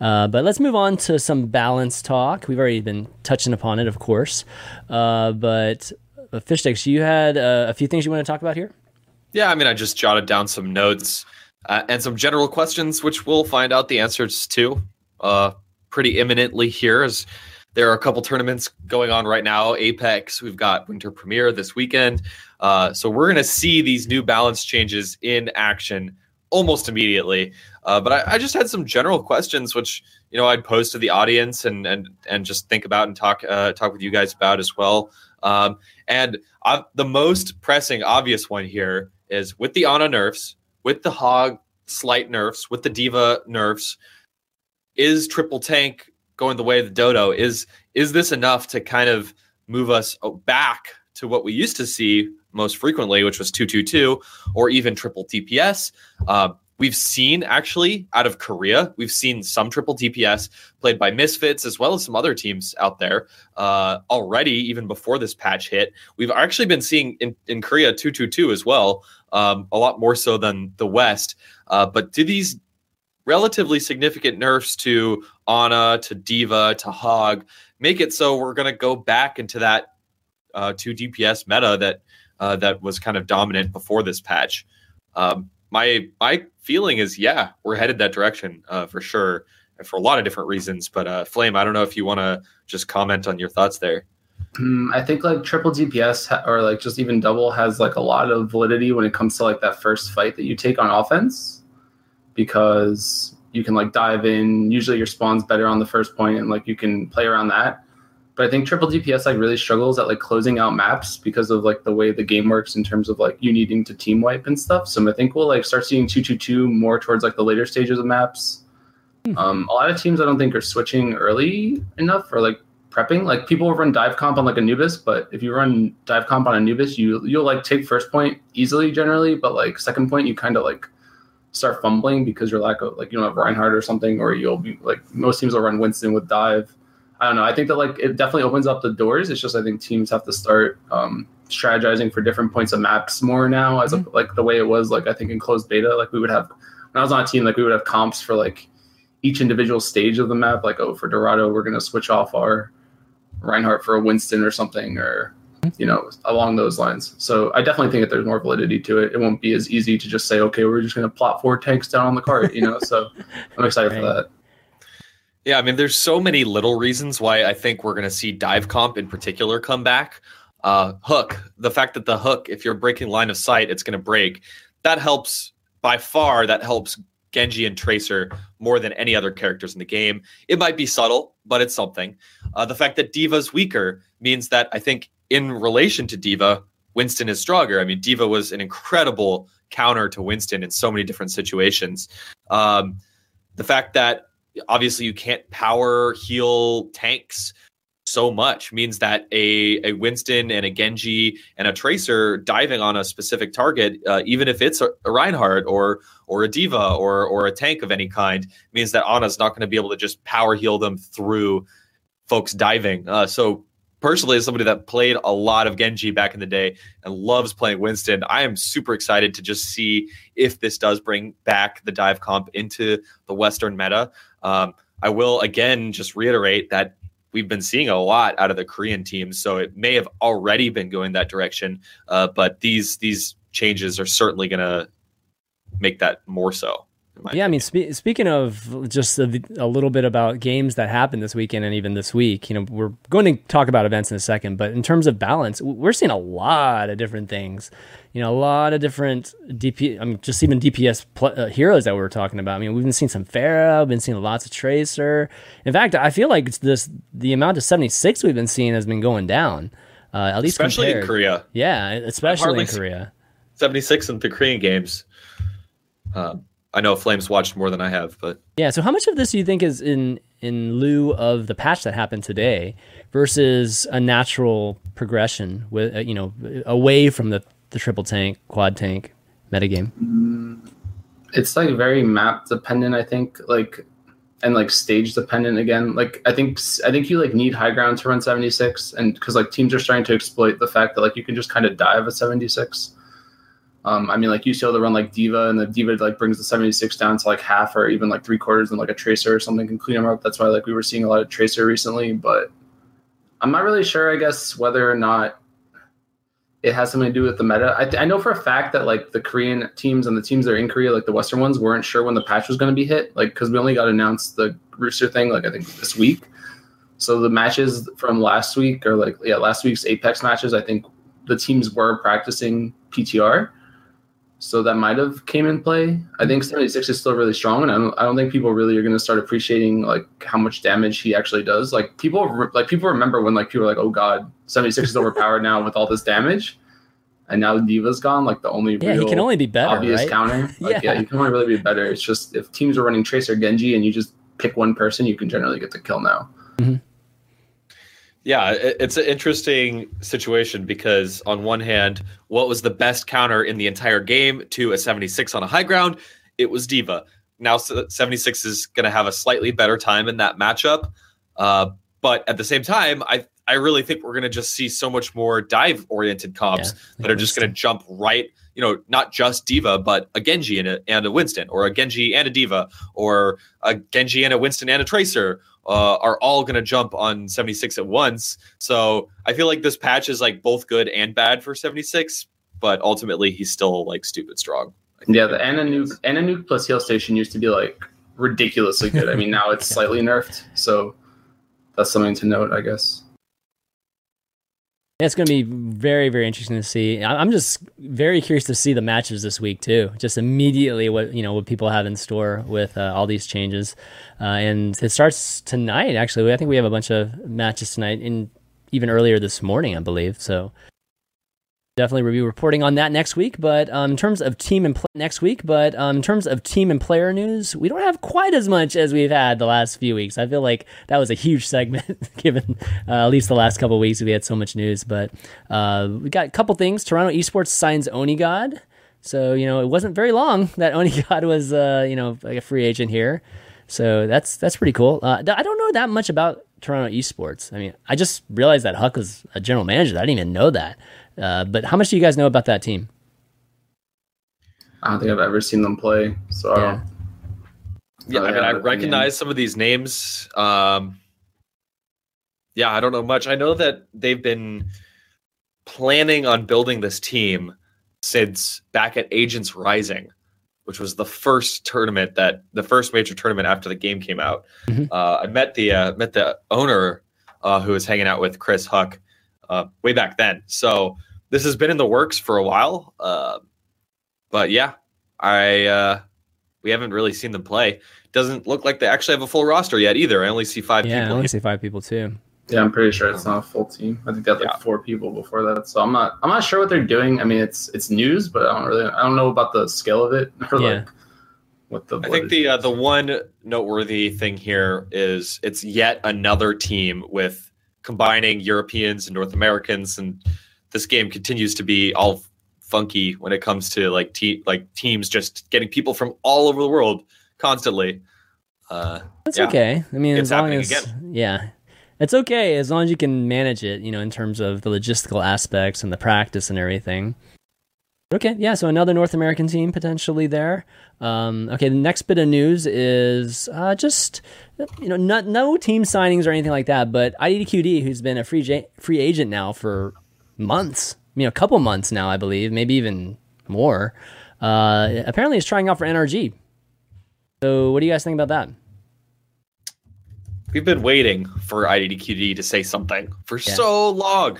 Uh, but let's move on to some balance talk. We've already been touching upon it, of course. Uh, but uh, Fish Sticks, you had uh, a few things you want to talk about here? Yeah, I mean, I just jotted down some notes uh, and some general questions, which we'll find out the answers to uh, pretty imminently here. As there are a couple tournaments going on right now. Apex, we've got Winter Premiere this weekend. Uh, so we're going to see these new balance changes in action almost immediately. Uh, but I, I just had some general questions, which, you know, I'd pose to the audience and and and just think about and talk uh, talk with you guys about as well. Um, and I've, the most pressing, obvious one here is with the Ana nerfs, with the Hog slight nerfs, with the D.Va nerfs, is triple tank going the way of the Dodo? Is is this enough to kind of move us back to what we used to see most frequently, which was two two two or even triple T P S? Uh, we've seen, actually, out of Korea, we've seen some triple T P S played by Misfits as well as some other teams out there uh, already, even before this patch hit. We've actually been seeing in, in Korea two two two as well, um, a lot more so than the West. Uh, but do these relatively significant nerfs to Ana, to D.Va, to Hog make it so we're going to go back into that uh, two D P S meta that Uh, that was kind of dominant before this patch? Um, my my feeling is, yeah, we're headed that direction uh, for sure, and for a lot of different reasons. But uh, Flame, I don't know if you want to just comment on your thoughts there. Mm, I think like triple D P S ha- or like just even double has like a lot of validity when it comes to like that first fight that you take on offense, because you can like dive in. Usually your spawn's better on the first point, and like you can play around that. But I think triple D P S like really struggles at like closing out maps because of like the way the game works in terms of like you needing to team wipe and stuff. So I think we'll like start seeing two two two more towards like the later stages of maps. Mm-hmm. Um, a lot of teams I don't think are switching early enough or like prepping. Like people run dive comp on like Anubis, but if you run dive comp on Anubis, you you'll like take first point easily generally, but like second point you kind of like start fumbling because you're lack of like you don't have Reinhardt or something, or you'll be like most teams will run Winston with dive. I don't know. I think that like it definitely opens up the doors. It's just I think teams have to start um, strategizing for different points of maps more now, as mm-hmm. a, like the way it was like I think in closed beta. Like we would have when I was on a team, like we would have comps for like each individual stage of the map. Like oh, for Dorado, we're gonna switch off our Reinhardt for a Winston or something, or mm-hmm. you know along those lines. So I definitely think that there's more validity to it. It won't be as easy to just say okay, we're just gonna plop four tanks down on the cart. You know, so I'm excited right. for that. Yeah, I mean, there's so many little reasons why I think we're going to see dive comp in particular come back. Uh, hook, the fact that the hook, if you're breaking line of sight, it's going to break. That helps by far. That helps Genji and Tracer more than any other characters in the game. It might be subtle, but it's something. Uh, the fact that D.Va's weaker means that I think in relation to D.Va, Winston is stronger. I mean, D.Va was an incredible counter to Winston in so many different situations. Um, the fact that obviously, you can't power heal tanks so much means that a, a Winston and a Genji and a Tracer diving on a specific target, uh, even if it's a, a Reinhardt or or a D.Va or or a tank of any kind, means that Ana's not going to be able to just power heal them through folks diving. Uh, so personally, as somebody that played a lot of Genji back in the day and loves playing Winston, I am super excited to just see if this does bring back the dive comp into the Western meta. Um, I will, again, just reiterate that we've been seeing a lot out of the Korean teams, so it may have already been going that direction, uh, but these these changes are certainly going to make that more so. Yeah, opinion. I mean, spe- speaking of just a, a little bit about games that happened this weekend and even this week, you know, we're going to talk about events in a second, but in terms of balance, we're seeing a lot of different things. You know, a lot of different D P, I mean, just even D P S pl- uh, heroes that we were talking about. I mean, we've been seeing some Pharah, we've been seeing lots of Tracer. In fact, I feel like it's this the amount of seventy-six we've been seeing has been going down. Uh, at least especially compared. in Korea. Yeah, especially in Korea. seventy-six in the Korean games. Um, uh, I know Flame's watched more than I have, but yeah. So how much of this do you think is in in lieu of the patch that happened today versus a natural progression with uh, you know, away from the the triple tank, quad tank metagame? It's like very map dependent, I think, like and like stage dependent again. Like I think I think you like need high ground to run seventy-six, and because like teams are starting to exploit the fact that like you can just kind of dive at seventy-six. Um, I mean, like, you see how they run, like, D.Va, and the D.Va, like, brings the seventy-six down to, like, half or even, like, three-quarters, and, like, a Tracer or something can clean them up. That's why, like, we were seeing a lot of Tracer recently, but I'm not really sure, I guess, whether or not it has something to do with the meta. I, I know for a fact that, like, the Korean teams and the teams that are in Korea, like, the Western ones, weren't sure when the patch was going to be hit, like, because we only got announced the Rooster thing, like, I think this week. So the matches from last week or, like, yeah, last week's Apex matches, I think the teams were practicing P T R. So that might have came in play. I think seventy-six is still really strong, and I don't, I don't think people really are going to start appreciating like how much damage he actually does. Like people, re- like people remember when like people were like, "Oh God, seventy-six is overpowered now with all this damage," and now D.Va's gone. Like the only yeah, real he can only be better, obvious right? counter. Like, yeah. yeah, he can only really be better. It's just if teams are running Tracer Genji and you just pick one person, you can generally get the kill now. Mm-hmm. Yeah, it's an interesting situation because on one hand, what was the best counter in the entire game to a seventy-six on a high ground? It was D.Va. Now seventy-six is going to have a slightly better time in that matchup. Uh, but at the same time, I I really think we're going to just see so much more dive-oriented comps yeah, that are just going to jump right, you know, not just D.Va, but a Genji and a, and a Winston, or a Genji and a D.Va, or a Genji and a Winston and a Tracer, Uh, are all going to jump on seventy-six at once. So I feel like this patch is like both good and bad for seventy-six, but ultimately he's still like stupid strong. Yeah, the Ana nuke, Ana nuke plus heal station used to be like ridiculously good. I mean, now it's slightly nerfed, so that's something to note, I guess. Yeah, it's going to be very, very interesting to see. I'm just very curious to see the matches this week too. Just immediately what you know what people have in store with uh, all these changes, uh, and it starts tonight. Actually, I think we have a bunch of matches tonight, and even earlier this morning, I believe. So definitely we'll be reporting on that next week. But um, in terms of team and play next week, but um, in terms of team and player news, we don't have quite as much as we've had the last few weeks. I feel like that was a huge segment, given uh, at least the last couple of weeks we had so much news. But uh, we got a couple things. Toronto Esports signs Onigod, so you know it wasn't very long that Onigod was uh, you know like a free agent here. So that's that's pretty cool. Uh, I don't know that much about Toronto Esports. I mean, I just realized that Huck was a general manager. I didn't even know that. Uh, but how much do you guys know about that team? I don't think I've ever seen them play. So yeah, I, don't, yeah, I mean, I recognize some of these names. Um, yeah, I don't know much. I know that they've been planning on building this team since back at Agents Rising, which was the first tournament that the first major tournament after the game came out. Mm-hmm. Uh, I met the uh, met the owner uh, who was hanging out with Chris Huck uh, way back then. So this has been in the works for a while, uh, but yeah, I uh, we haven't really seen them play. Doesn't look like they actually have a full roster yet either. I only see five yeah, people. Yeah, I only see five people too. Yeah, I'm pretty sure it's not a full team. I think they had like yeah. four people before that. So I'm not I'm not sure what they're doing. I mean, it's it's news, but I don't really I don't know about the scale of it or yeah. like what the I think the uh, the one noteworthy thing here is it's yet another team with combining Europeans and North Americans, and this game continues to be all funky when it comes to like te- like teams just getting people from all over the world constantly. Uh, That's yeah. okay. I mean, it's as long as again. yeah. It's okay as long as you can manage it, you know, in terms of the logistical aspects and the practice and everything. Okay, yeah, so another North American team potentially there. Um, okay, the next bit of news is uh, just, you know, not, no team signings or anything like that, but I D D Q D, who's been a free j- free agent now for months, you know, a couple months now, I believe, maybe even more, uh, apparently is trying out for N R G. So what do you guys think about that? We've been waiting for I D D Q D to say something for yeah. so long.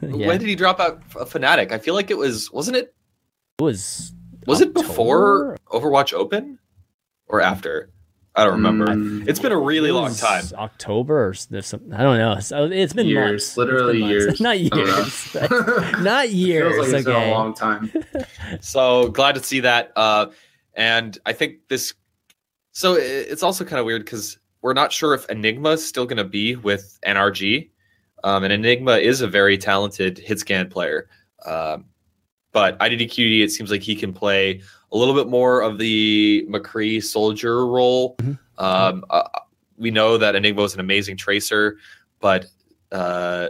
yeah. When did he drop out of Fnatic? I feel like it was, wasn't it? It was. Was October? It before Overwatch Open or after? I don't remember. Mm, it's been a really long time. October or something. I don't know. So it's been years, months. Literally been years. Months. Not years. Not years. It feels like okay. It's been a long time. So glad to see that. Uh, And I think this... So it's also kind of weird because we're not sure if Enigma is still going to be with N R G. Um, and Enigma is a very talented hitscan player. Um, but I D D Q D, it seems like he can play a little bit more of the McCree soldier role. Mm-hmm. Um, uh, we know that Enigma is an amazing tracer. But uh,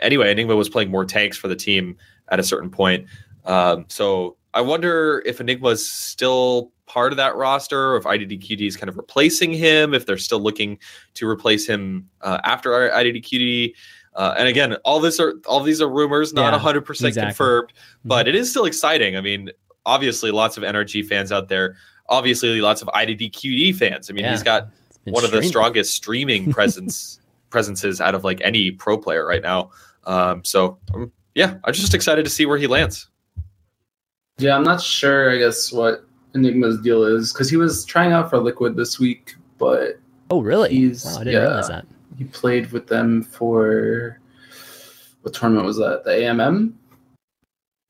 anyway, Enigma was playing more tanks for the team at a certain point. Um, so I wonder if Enigma is still part of that roster, or if I D D Q D is kind of replacing him, if they're still looking to replace him uh, after I D D Q D. Uh, and again, all this are all these are rumors, not yeah, one hundred percent exactly. confirmed, but it is still exciting. I mean, obviously, lots of N R G fans out there. Obviously, lots of I D D Q D fans. I mean, yeah, he's got one streaming. of the strongest streaming presence presences out of like any pro player right now. Um, so, um, yeah, I'm just excited to see where he lands. Yeah, I'm not sure, I guess, what Enigma's deal is, because he was trying out for Liquid this week, but oh really? He's, wow, I didn't yeah, realize that. He played with them for what tournament was that? The A M M.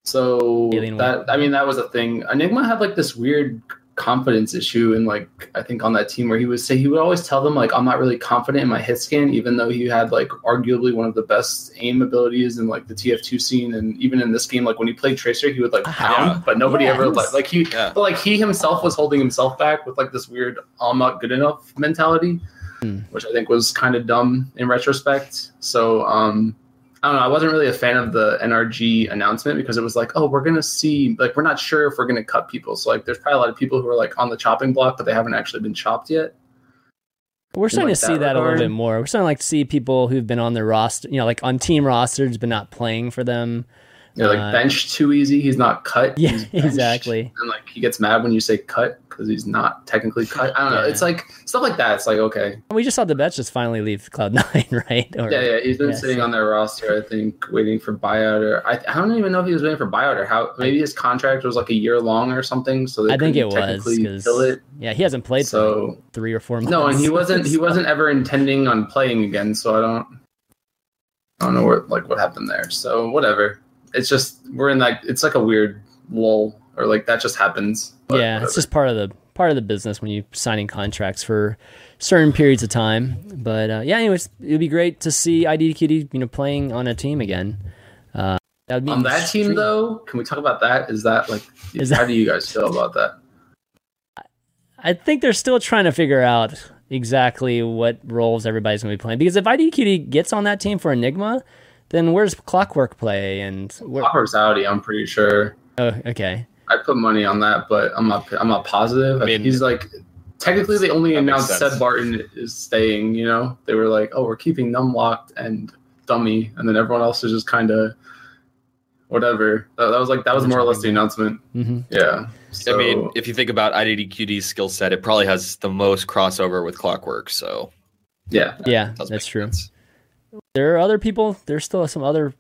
So Alien that War. I mean that was a thing. Enigma had like this weird confidence issue, and like I think on that team where he would say he would always tell them like I'm not really confident in my hit scan, even though he had like arguably one of the best aim abilities in like the T F two scene, and even in this game like when he played Tracer he would like pound, uh-huh. but nobody yes. ever like like he yeah. but like he himself was holding himself back with like this weird I'm not good enough mentality, hmm. which I think was kind of dumb in retrospect. So um I don't know. I wasn't really a fan of the N R G announcement because it was like, oh, we're going to see, like, we're not sure if we're going to cut people. So, like, there's probably a lot of people who are, like, on the chopping block, but they haven't actually been chopped yet. We're starting like to see that, that a little bit more. We're starting to, like, see people who've been on the roster, you know, like, on team rosters, but not playing for them. Yeah, like, uh, bench too easy. He's not cut. Yeah, exactly. And, like, he gets mad when you say cut because he's not technically cut. I don't know. Yeah. It's, like, stuff like that. It's, like, okay. We just saw the Betch just finally leave Cloud nine, right? Or, yeah, yeah. He's been yeah, sitting so. on their roster, I think, waiting for buyout. Or I, I don't even know if he was waiting for buyout or how. Maybe his contract was, like, a year long or something. So they I think it technically was. Fill it. Yeah, he hasn't played so, for like three or four months. No, and he wasn't, he wasn't ever intending on playing again, so I don't... I don't know what like what happened there. So whatever. It's just we're in like it's like a weird lull or like that just happens. Yeah, whatever. It's just part of the part of the business when you're signing contracts for certain periods of time. But uh, yeah, anyways, it'd be great to see I D D Q D you know playing on a team agaam. Uh, that'd be on that extreme. Team though, can we talk about that? Is that like is how that, do you guys feel about that? I think they're still trying to figure out exactly what roles everybody's going to be playing. Because if I D D Q D gets on that team for Enigma, then where's Clockwork play? And where... Clockwork's Audi, I'm pretty sure. Oh, okay. I put money on that, but I'm not. I'm not positive. I mean, he's like technically they only announced Seth Barton is staying. You know, they were like, oh, we're keeping Numlocked and Dummy, and then everyone else is just kind of whatever. That, that was like that was more or less the announcement. Mm-hmm. Yeah. So, I mean, if you think about I D D Q D's skill set, it probably has the most crossover with Clockwork. So, yeah, yeah, that that's true. Sense. There are other people. There's still some other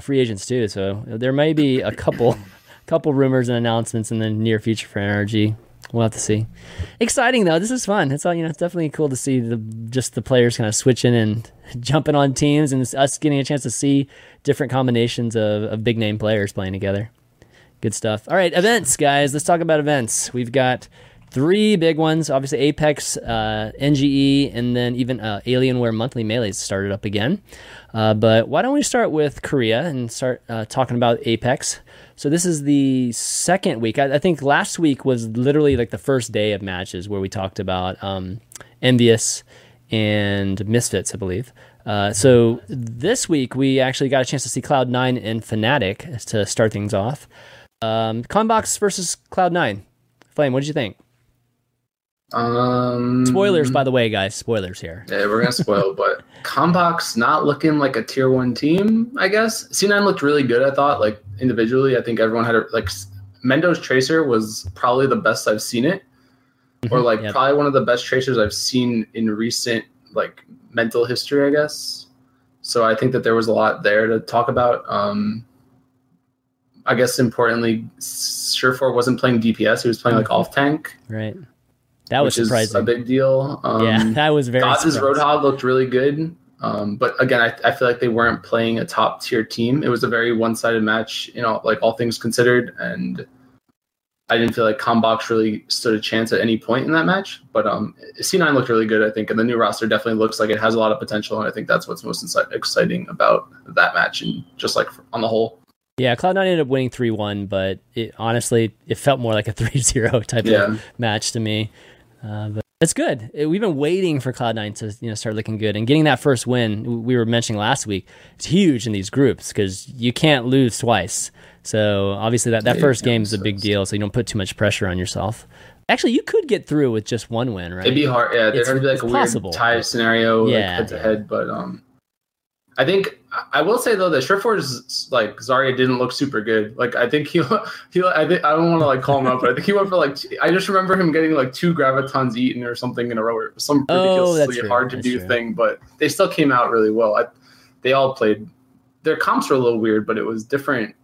free agents too. So there may be a couple, couple rumors and announcements in the near future for N R G. We'll have to see. Exciting though. This is fun. It's all you know. It's definitely cool to see the just the players kind of switching and jumping on teams, and it's us getting a chance to see different combinations of, of big name players playing together. Good stuff. All right, events, guys. Let's talk about events. We've got three big ones. Obviously, Apex, uh, N G E, and then even uh, Alienware Monthly Melee's started up again. Uh, but why don't we start with Korea and start uh, talking about Apex? So this is the second week. I, I think last week was literally like the first day of matches where we talked about um, Envious and Misfits, I believe. Uh, so this week, we actually got a chance to see Cloud nine and Fnatic to start things off. Um, Combox versus Cloud nine. Flame, what did you think? Um, Spoilers, by the way, guys. Spoilers here. Yeah, we're going to spoil, but Combox not looking like a tier one team, I guess. C nine looked really good, I thought. Like, individually, I think everyone had a... Like, Mendo's Tracer was probably the best I've seen it. Mm-hmm, or, like, yep. probably one of the best Tracers I've seen in recent, like, mental history, I guess. So I think that there was a lot there to talk about. Um... I guess importantly, Surefour wasn't playing D P S. He was playing like off tank. Right. That was which surprising. Is a big deal. Um, yeah, that was very God's Roadhog looked really good. Um, but again, I, I feel like they weren't playing a top tier team. It was a very one sided match, you know, like all things considered. And I didn't feel like Combox really stood a chance at any point in that match. But um, C nine looked really good, I think, and the new roster definitely looks like it has a lot of potential, and I think that's what's most inci- exciting about that match, and just like on the whole. Yeah, Cloud nine ended up winning three one, but it, honestly, it felt more like a three zero type yeah. of match to me. Uh, but that's good. It, we've been waiting for Cloud nine to you know start looking good, and getting that first win we were mentioning last week. It's huge in these groups because you can't lose twice. So obviously that, that yeah, first game is a big deal, so you don't put too much pressure on yourself. Actually, you could get through with just one win, right? It'd be hard. Yeah, there'd be like a possible. weird tie scenario, yeah, like head to head. But um, I think I will say though that Surefour's like Zarya didn't look super good. Like I think he, he I think I don't want to like call him out, but I think he went for like I just remember him getting like two gravitons eaten or something in a row, or some ridiculously oh, hard to that's do true. thing. But they still came out really well. I, they all played. Their comps were a little weird, but it was different.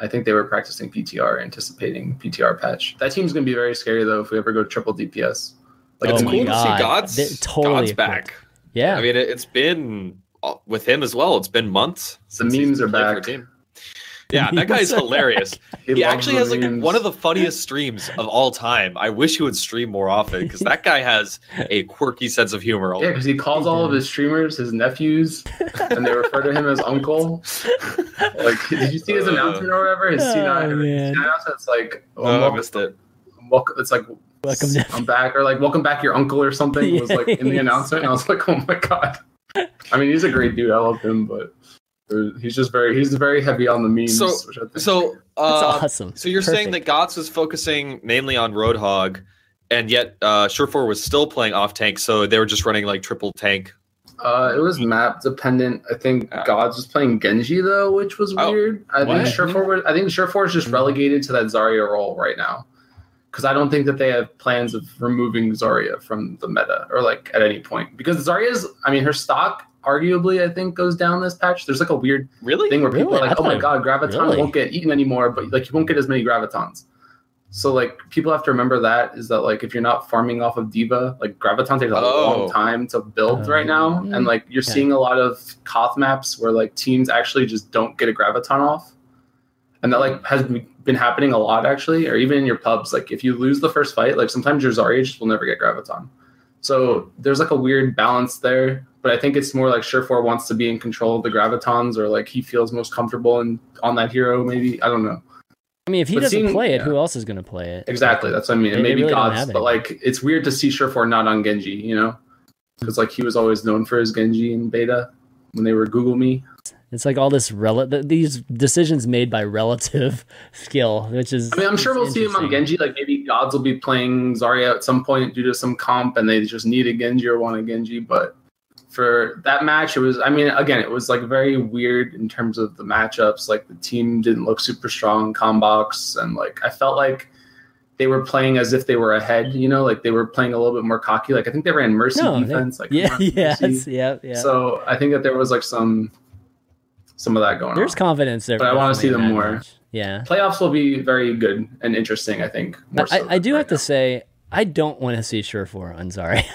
I think they were practicing P T R, anticipating P T R patch. That team's going to be very scary, though, if we ever go triple D P S. Like, oh it's cool God. to see God's, They're totally God's back. Yeah. I mean, it, it's been, with him as well, it's been months. The memes are back. Team. Yeah, that guy's hilarious. He, he actually has like memes. one of the funniest streams of all time. I wish he would stream more often, because that guy has a quirky sense of humor. Yeah, because he calls all of his streamers his nephews, and they refer to him as uncle. Like, did you see his uh, announcement or whatever? His C nine announcement. It's like, oh, no, welcome, I missed it. Welcome, it's like, welcome I'm back, or like, welcome back, your uncle, or something. Yes. Was like in the announcement, and I was like, oh my god. I mean, he's a great dude. I love him, but. He's just very, he's very heavy on the memes. So, which I think so, uh, that's awesome. So you're Perfect. saying that God's was focusing mainly on Roadhog, and yet uh, Surefour was still playing off tank, so they were just running like triple tank. Uh, it was map dependent. I think uh, God's was playing Genji though, which was oh, weird. I what? think Surefour, I think Surefour is just mm-hmm. relegated to that Zarya role right now, because I don't think that they have plans of removing Zarya from the meta or like at any point, because Zarya's, I mean, her stock. Arguably, I think goes down this patch. There's like a weird really? thing where people really? are like, "Oh my god, graviton really? won't get eaten anymore," but like you won't get as many gravitons. So like people have to remember that is that like if you're not farming off of D.Va, like graviton takes a oh. long time to build oh. right now, and like you're okay. seeing a lot of Koth maps where like teams actually just don't get a graviton off, and that like has been happening a lot actually, or even in your pubs. Like if you lose the first fight, like sometimes your Zarya just will never get graviton. So there's like a weird balance there. But I think it's more like Surefour wants to be in control of the gravitons, or like he feels most comfortable and on that hero. Maybe I don't know. I mean, if he but doesn't seeing, play it, yeah. who else is going to play it? Exactly, that's what I mean. They, maybe really God's, but like it's weird to see Surefour not on Genji, you know, because like he was always known for his Genji in beta when they were Google Me. It's like all this rel- these decisions made by relative skill, which is. I mean, I'm sure we'll see him on Genji. Like maybe God's will be playing Zarya at some point due to some comp, and they just need a Genji or want a Genji, but. For that match, it was, I mean, again, it was like very weird in terms of the matchups. Like the team didn't look super strong, Combox, and like I felt like they were playing as if they were ahead, you know, like they were playing a little bit more cocky. Like I think they ran Mercy no, defense. They, like yeah, yes, yeah, yeah. So I think that there was like some some of that going There's on. There's confidence there. But I want to see them more. Match. Yeah. Playoffs will be very good and interesting, I think. More so I, I do right have now. to say, I don't want to see Surefour on Zarya.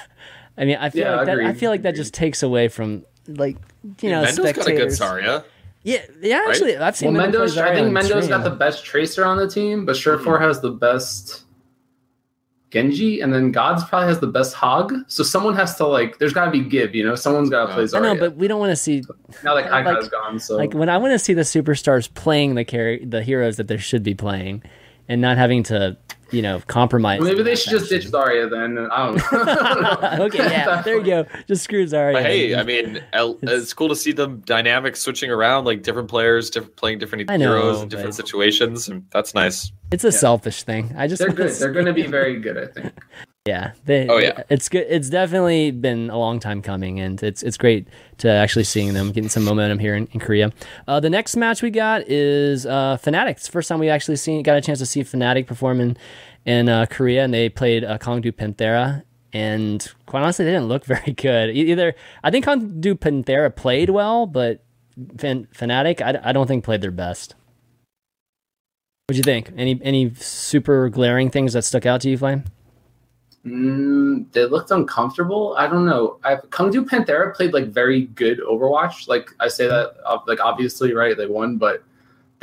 I mean, I feel yeah, like that. Agreed. I feel like that just takes away from like you yeah, know. Mendo's spectators. got a good Zarya. Yeah, yeah. Actually, right? I've seen. Well, Mendo's. I think Mendo's got the best Tracer on the team, but Surefour mm-hmm. has the best Genji, and then God's probably has the best Hog. So someone has to like. There's got to be give, you know. Someone's got to yeah. play Zarya. I know, but we don't want to see. Now that Kai has gone, so like when I want to see the superstars playing the car- the heroes that they should be playing, and not having to. You know, compromise. Well, maybe they should fashion. just ditch Zarya then. I don't know. Okay, yeah, there you go. Just screw Zarya. But hey, I mean, it's, it's cool to see them dynamics switching around, like different players different, playing different know, heroes in different situations, and that's nice. It's a yeah. selfish thing. I just they're good. They're going to be very good, I think. Yeah. They, oh yeah. It's good. It's definitely been a long time coming, and it's it's great to actually seeing them getting some momentum here in, in Korea. Uh, the next match we got is uh, Fnatic. It's the first time we actually seen got a chance to see Fnatic perform in in uh, Korea, and they played uh, Kongdoo Panthera. And quite honestly, they didn't look very good either. I think Kongdoo Panthera played well, but Fan, Fnatic, I, I don't think played their best. What do you think? Any any super glaring things that stuck out to you, Flame? Mm, they looked uncomfortable. I don't know. I Kongdoo Panthera played like very good Overwatch. Like I say that like obviously, right? They won, but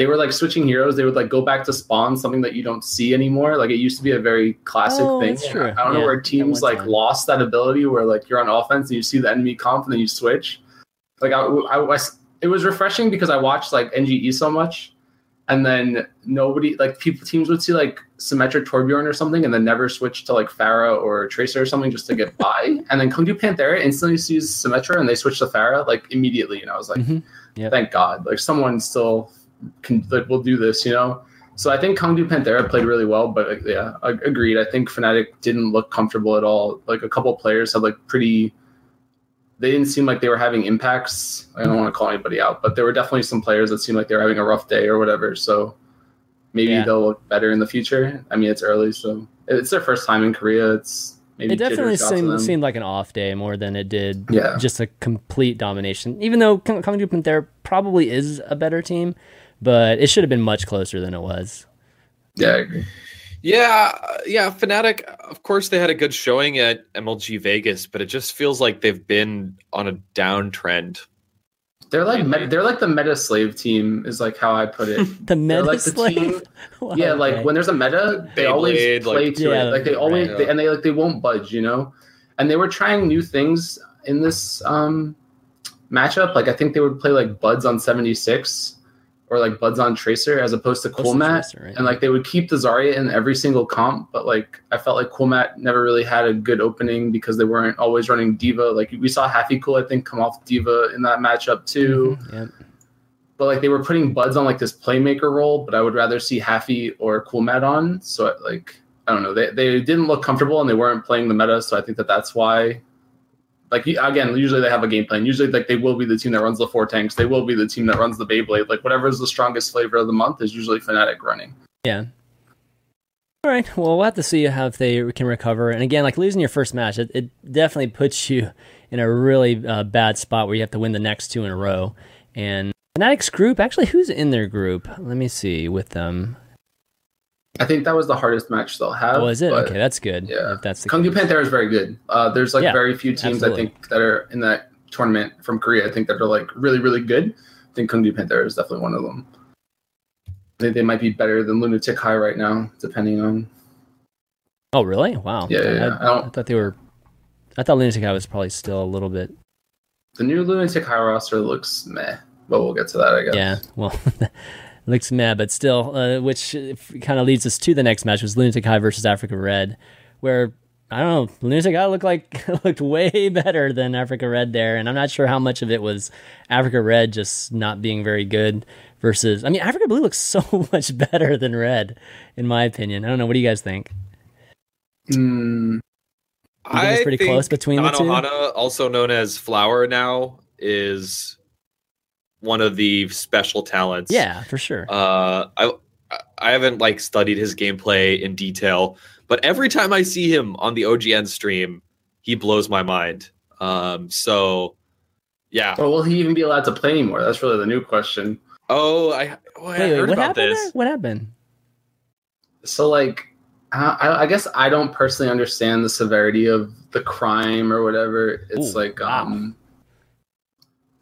they were like switching heroes. They would like go back to spawn, something that you don't see anymore. Like it used to be a very classic oh, thing. True. I don't yeah, know where teams like lost that ability where like you're on offense and you see the enemy comp and then you switch. Like I, I, I, it was refreshing because I watched like N G E so much, and then nobody like people teams would see like Symmetric Torbjorn or something, and then never switch to like Pharah or Tracer or something just to get by. And then Kongdoo Panthera instantly sees Symmetra and they switch to Pharah like immediately. And I was like, mm-hmm. yep. thank God, like someone still. Can, like we'll do this, you know. So I think Kongdoo Panthera played really well, but uh, yeah, I, agreed. I think Fnatic didn't look comfortable at all. Like a couple players had like pretty, they didn't seem like they were having impacts. I don't want to call anybody out, but there were definitely some players that seemed like they were having a rough day or whatever. So maybe yeah. they'll look better in the future. I mean, it's early, so it's their first time in Korea. It's maybe it definitely seemed, seemed like an off day more than it did yeah. just a complete domination. Even though Kongdoo Panthera probably is a better team. But it should have been much closer than it was. Yeah, I agree. Yeah, yeah. Fnatic, of course, they had a good showing at M L G Vegas, but it just feels like they've been on a downtrend. They're like me- they're like the meta slave team is like how I put it. the meta like the slave. Team, wow, yeah, like right. when there's a meta, they, they always played, play like, to yeah, it. Like they always right, they, and they like they won't budge, you know. And they were trying new things in this um, matchup. Like I think they would play like Buds on seventy-six. Or like Buds on Tracer as opposed to Coolmat. Right? And like they would keep the Zarya in every single comp, but like I felt like Coolmat never really had a good opening because they weren't always running D.Va. Like we saw Happy Cool, I think, come off D.Va in that matchup too. Mm-hmm, yep. But like they were putting Buds on like this playmaker role, but I would rather see Happy or Coolmat on. So like, I don't know. They, they didn't look comfortable and they weren't playing the meta. So I think that that's why. Like, again, usually they have a game plan. Usually, like, they will be the team that runs the four tanks. They will be the team that runs the Beyblade. Like, whatever is the strongest flavor of the month is usually Fnatic running. Yeah. All right. Well, we'll have to see how if they can recover. And again, like, losing your first match, it, it definitely puts you in a really uh, bad spot where you have to win the next two in a row. And Fnatic's group, actually, who's in their group? Let me see with them. I think that was the hardest match they'll have. Was it? Okay, that's good. Yeah, if that's the Kongdoo Panthera is very good. Uh, there's like yeah, very few teams absolutely. I think that are in that tournament from Korea. I think that are like really, really good. I think Kongdoo Panthera is definitely one of them. I think they might be better than Lunatic High right now, depending on. Oh really? Wow. Yeah, I, yeah. I, I, I thought they were. I thought Lunatic High was probably still a little bit. The new Lunatic High roster looks meh, but we'll get to that, I guess. Yeah. Well. Looks mad, but still, uh, which kind of leads us to the next match was Lunatic High versus Africa Red, where I don't know, Lunatic High looked like looked way better than Africa Red there, and I'm not sure how much of it was Africa Red just not being very good versus. I mean, Africa Blue looks so much better than Red, in my opinion. I don't know. What do you guys think? Mm, you think I it's pretty think close between Ana, the two. Ana, also known as Flower, now is. One of the special talents. Yeah, for sure. Uh, I I haven't like studied his gameplay in detail, but every time I see him on the O G N stream, he blows my mind. Um, so, yeah. But will he even be allowed to play anymore? That's really the new question. Oh, I, oh, I wait, heard wait, what about happened this. There? What happened? So, like, I, I guess I don't personally understand the severity of the crime or whatever. It's Ooh, like. Wow. um.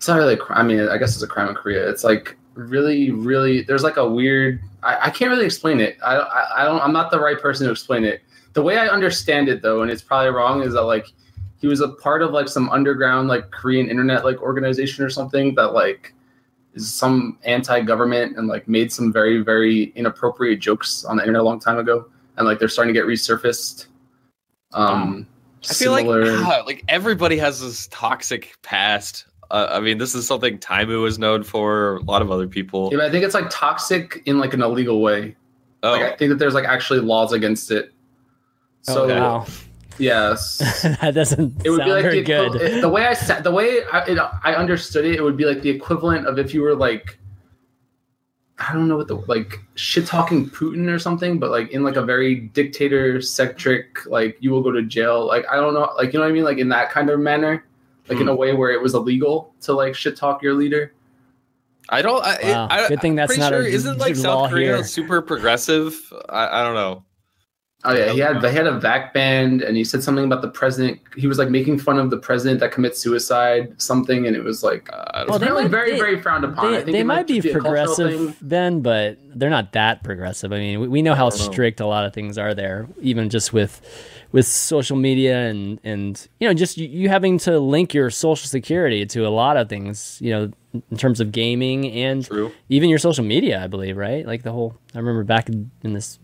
It's not really a crime. I mean, I guess it's a crime in Korea. It's like really, really. There's like a weird. I, I can't really explain it. I, I, I don't. I'm not the right person to explain it. The way I understand it, though, and it's probably wrong, is that like he was a part of like some underground like Korean internet like organization or something that like is some anti-government and like made some very, very inappropriate jokes on the internet a long time ago, and like they're starting to get resurfaced. Um, I feel similar. like ah, like everybody has this toxic past. Uh, I mean, this is something Taimu is known for, a lot of other people. Yeah, but I think it's, like, toxic in, like, an illegal way. Oh. Like, I think that there's, like, actually laws against it. So, oh, wow. Yes. That doesn't it would sound be like very the, good. It, the way, I, sa- the way I, it, I understood it, it would be, like, the equivalent of if you were, like, I don't know what the, like, shit-talking Putin or something, but, like, in, like, a very dictator-centric, like, you will go to jail. Like, I don't know. Like, you know what I mean? Like, in that kind of manner. Like, in a way where it was illegal to, like, shit-talk your leader. I don't... I, wow. I, I, Good thing that's not sure, a Isn't, like, South Korea here. super progressive? I, I don't know. Oh yeah, he had they had a vac band, and he said something about the president. He was like making fun of the president that commits suicide, something, and it was like uh, well, really might, very, they, very frowned upon. They, I think they might be progressive then, but they're not that progressive. I mean, we, we know how strict know. a lot of things are there, even just with with social media and and you know just you, you having to link your social security to a lot of things, you know, in terms of gaming and True. even your social media, I believe, right? Like the whole. I remember back in, in this.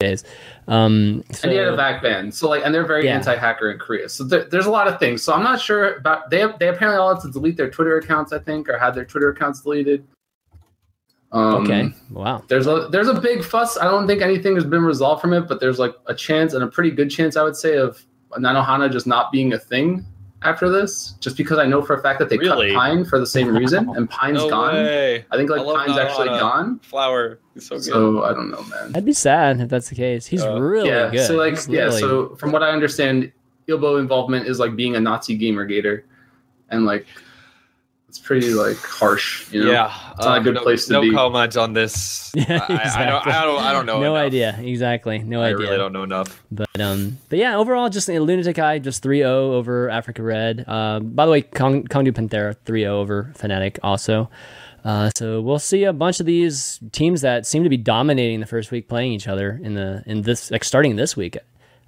days um so, and he had a back band, so like and they're very yeah. anti-hacker in Korea, so th- there's a lot of things, so I'm not sure about they have, they apparently all had to delete their Twitter accounts, I think, or had their Twitter accounts deleted. Um okay wow there's a there's a big fuss. I don't think anything has been resolved from it, but there's like a chance, and a pretty good chance I would say, of Nanohana just not being a thing after this, just because I know for a fact that they really? cut Pine for the same reason, and Pine's no gone. Way. I think like I Pine's actually gone. Flower, he's so good. So I don't know, man. That'd be sad if that's the case. He's uh, really yeah. good. So like he's yeah. Really... So from what I understand, Ilbo involvement is like being a Nazi gamergator, and like it's pretty like harsh. You know? Yeah, it's not um, a good no, place to no be. No comment on this. Yeah, exactly. I, I, don't, I don't. I don't know. No enough. idea. Exactly. No I idea. I really don't know enough. But Um, but yeah, overall, just a Lunatic High, just three oh over Africa Red. Uh, by the way, Kong, Kongdoo Panthera, three oh over Fnatic also. Uh, so we'll see a bunch of these teams that seem to be dominating the first week playing each other in the in this like starting this week.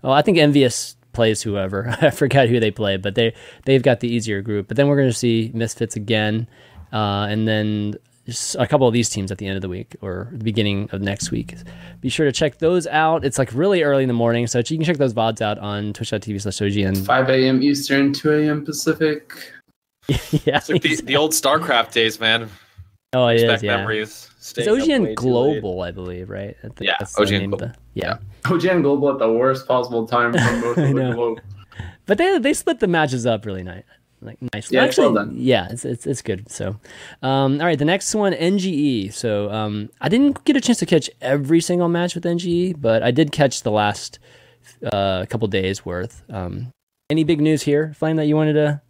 Well, I think Envious plays whoever. I forgot who they play, but they, they've got the easier group. But then we're going to see Misfits again, uh, and then just a couple of these teams at the end of the week or the beginning of next week. Be sure to check those out. It's like really early in the morning, so you can check those V O Ds out on twitch dot t v slash O G N. five a.m. Eastern, two a.m. Pacific. yeah. It's like exactly. the, the old StarCraft days, man. Oh, it Respect is, yeah. memories. It's O G N Global, I believe, right? I think yeah, that's O G N name, Global. Yeah. O G N Global at the worst possible time from both of the globe. But they, they split the matches up really nice. Like nice, yeah, actually, well yeah, it's, it's it's good. So, um, all right, the next one, N G E. So, um, I didn't get a chance to catch every single match with N G E, but I did catch the last uh, couple days worth. Um, any big news here, Flame, that you wanted to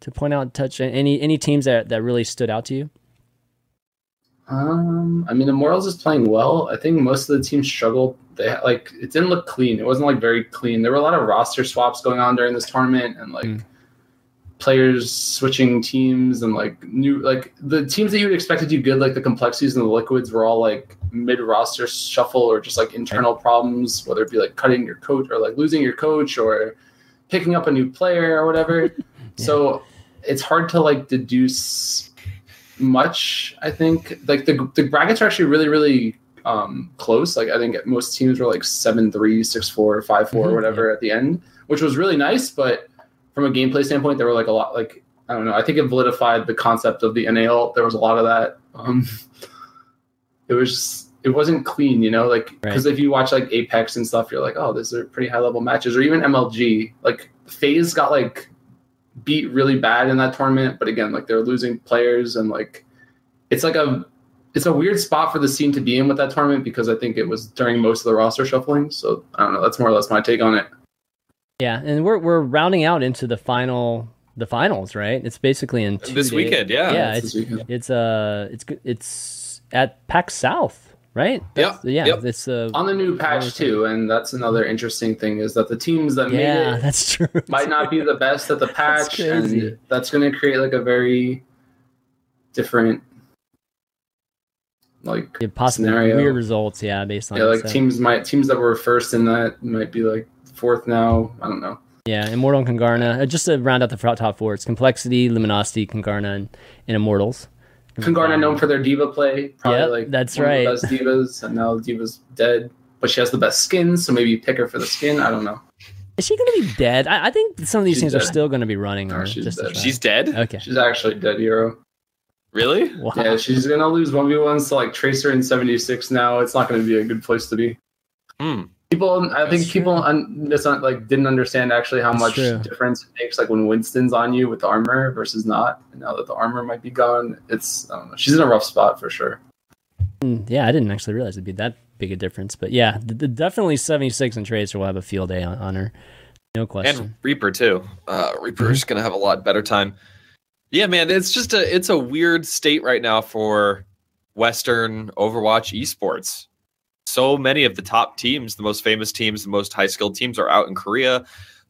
to point out, touch any any teams that, that really stood out to you? Um, I mean, Immortals is playing well. I think most of the teams struggled. They like it didn't look clean. It wasn't like very clean. There were a lot of roster swaps going on during this tournament, and like. Mm. Players switching teams, and like new like the teams that you would expect to do good, like the Complexities and the Liquids, were all like mid roster shuffle or just like internal problems, whether it be like cutting your coach or like losing your coach or picking up a new player or whatever. yeah. So it's hard to like deduce much. I think like the the brackets are actually really really um close. Like I think most teams were like seven three, six four, five four, mm-hmm. whatever yeah. at the end, which was really nice, but. From a gameplay standpoint, there were like a lot, like, I don't know, I think it validified the concept of the N A L. There was a lot of that. Um, it was just, it wasn't clean, you know, like, because right. if you watch like Apex and stuff, you're like, oh, these are pretty high level matches, or even M L G. Like, FaZe got like beat really bad in that tournament, but again, like, they're losing players, and like, it's like a, it's a weird spot for the scene to be in with that tournament, because I think it was during most of the roster shuffling. So, I don't know, that's more or less my take on it. Yeah, and we're we're rounding out into the final the finals, right? It's basically in two this days. weekend. Yeah, yeah, it's it's, weekend. it's uh it's it's at PAX South, right? That's, yeah, yeah, yep. It's uh, on the new patch too, and that's another interesting thing is that the teams that yeah, made it that's true. might not be the best at the patch, that's and that's going to create like a very different like yeah, possibly scenario. weird results. Yeah, based on yeah, like so. teams might teams that were first in that might be like. Fourth now, I don't know. Yeah, Immortal and Kangarna. Just to round out the top four, it's Complexity, Luminosity, Kangarna, and, and Immortals. Kangarna, known for their D.Va play. Probably yep, like that's one right. of the best D.Vas, and now D.Va's dead. But she has the best skin, so maybe you pick her for the skin. I don't know. Is she going to be dead? I, I think some of these she's things dead. are still going to be running. No, she's, just dead. she's dead? Okay. She's actually dead, Hero. Really? Wow. Yeah, she's going to lose one v ones to like Tracer and seventy-six now. It's not going to be a good place to be. Hmm. People, I think people un- mis- like didn't understand actually how much difference it makes, like when Winston's on you with the armor versus not. And now that the armor might be gone, it's I don't know. She's in a rough spot for sure. Yeah, I didn't actually realize it'd be that big a difference, but yeah, the, the definitely seventy-six and Tracer will have a field day on, on her, no question. And Reaper too. Uh, Reaper's mm-hmm. gonna have a lot better time. Yeah, man, it's just a it's a weird state right now for Western Overwatch esports. so many of the top teams, the most famous teams, the most high-skilled teams are out in Korea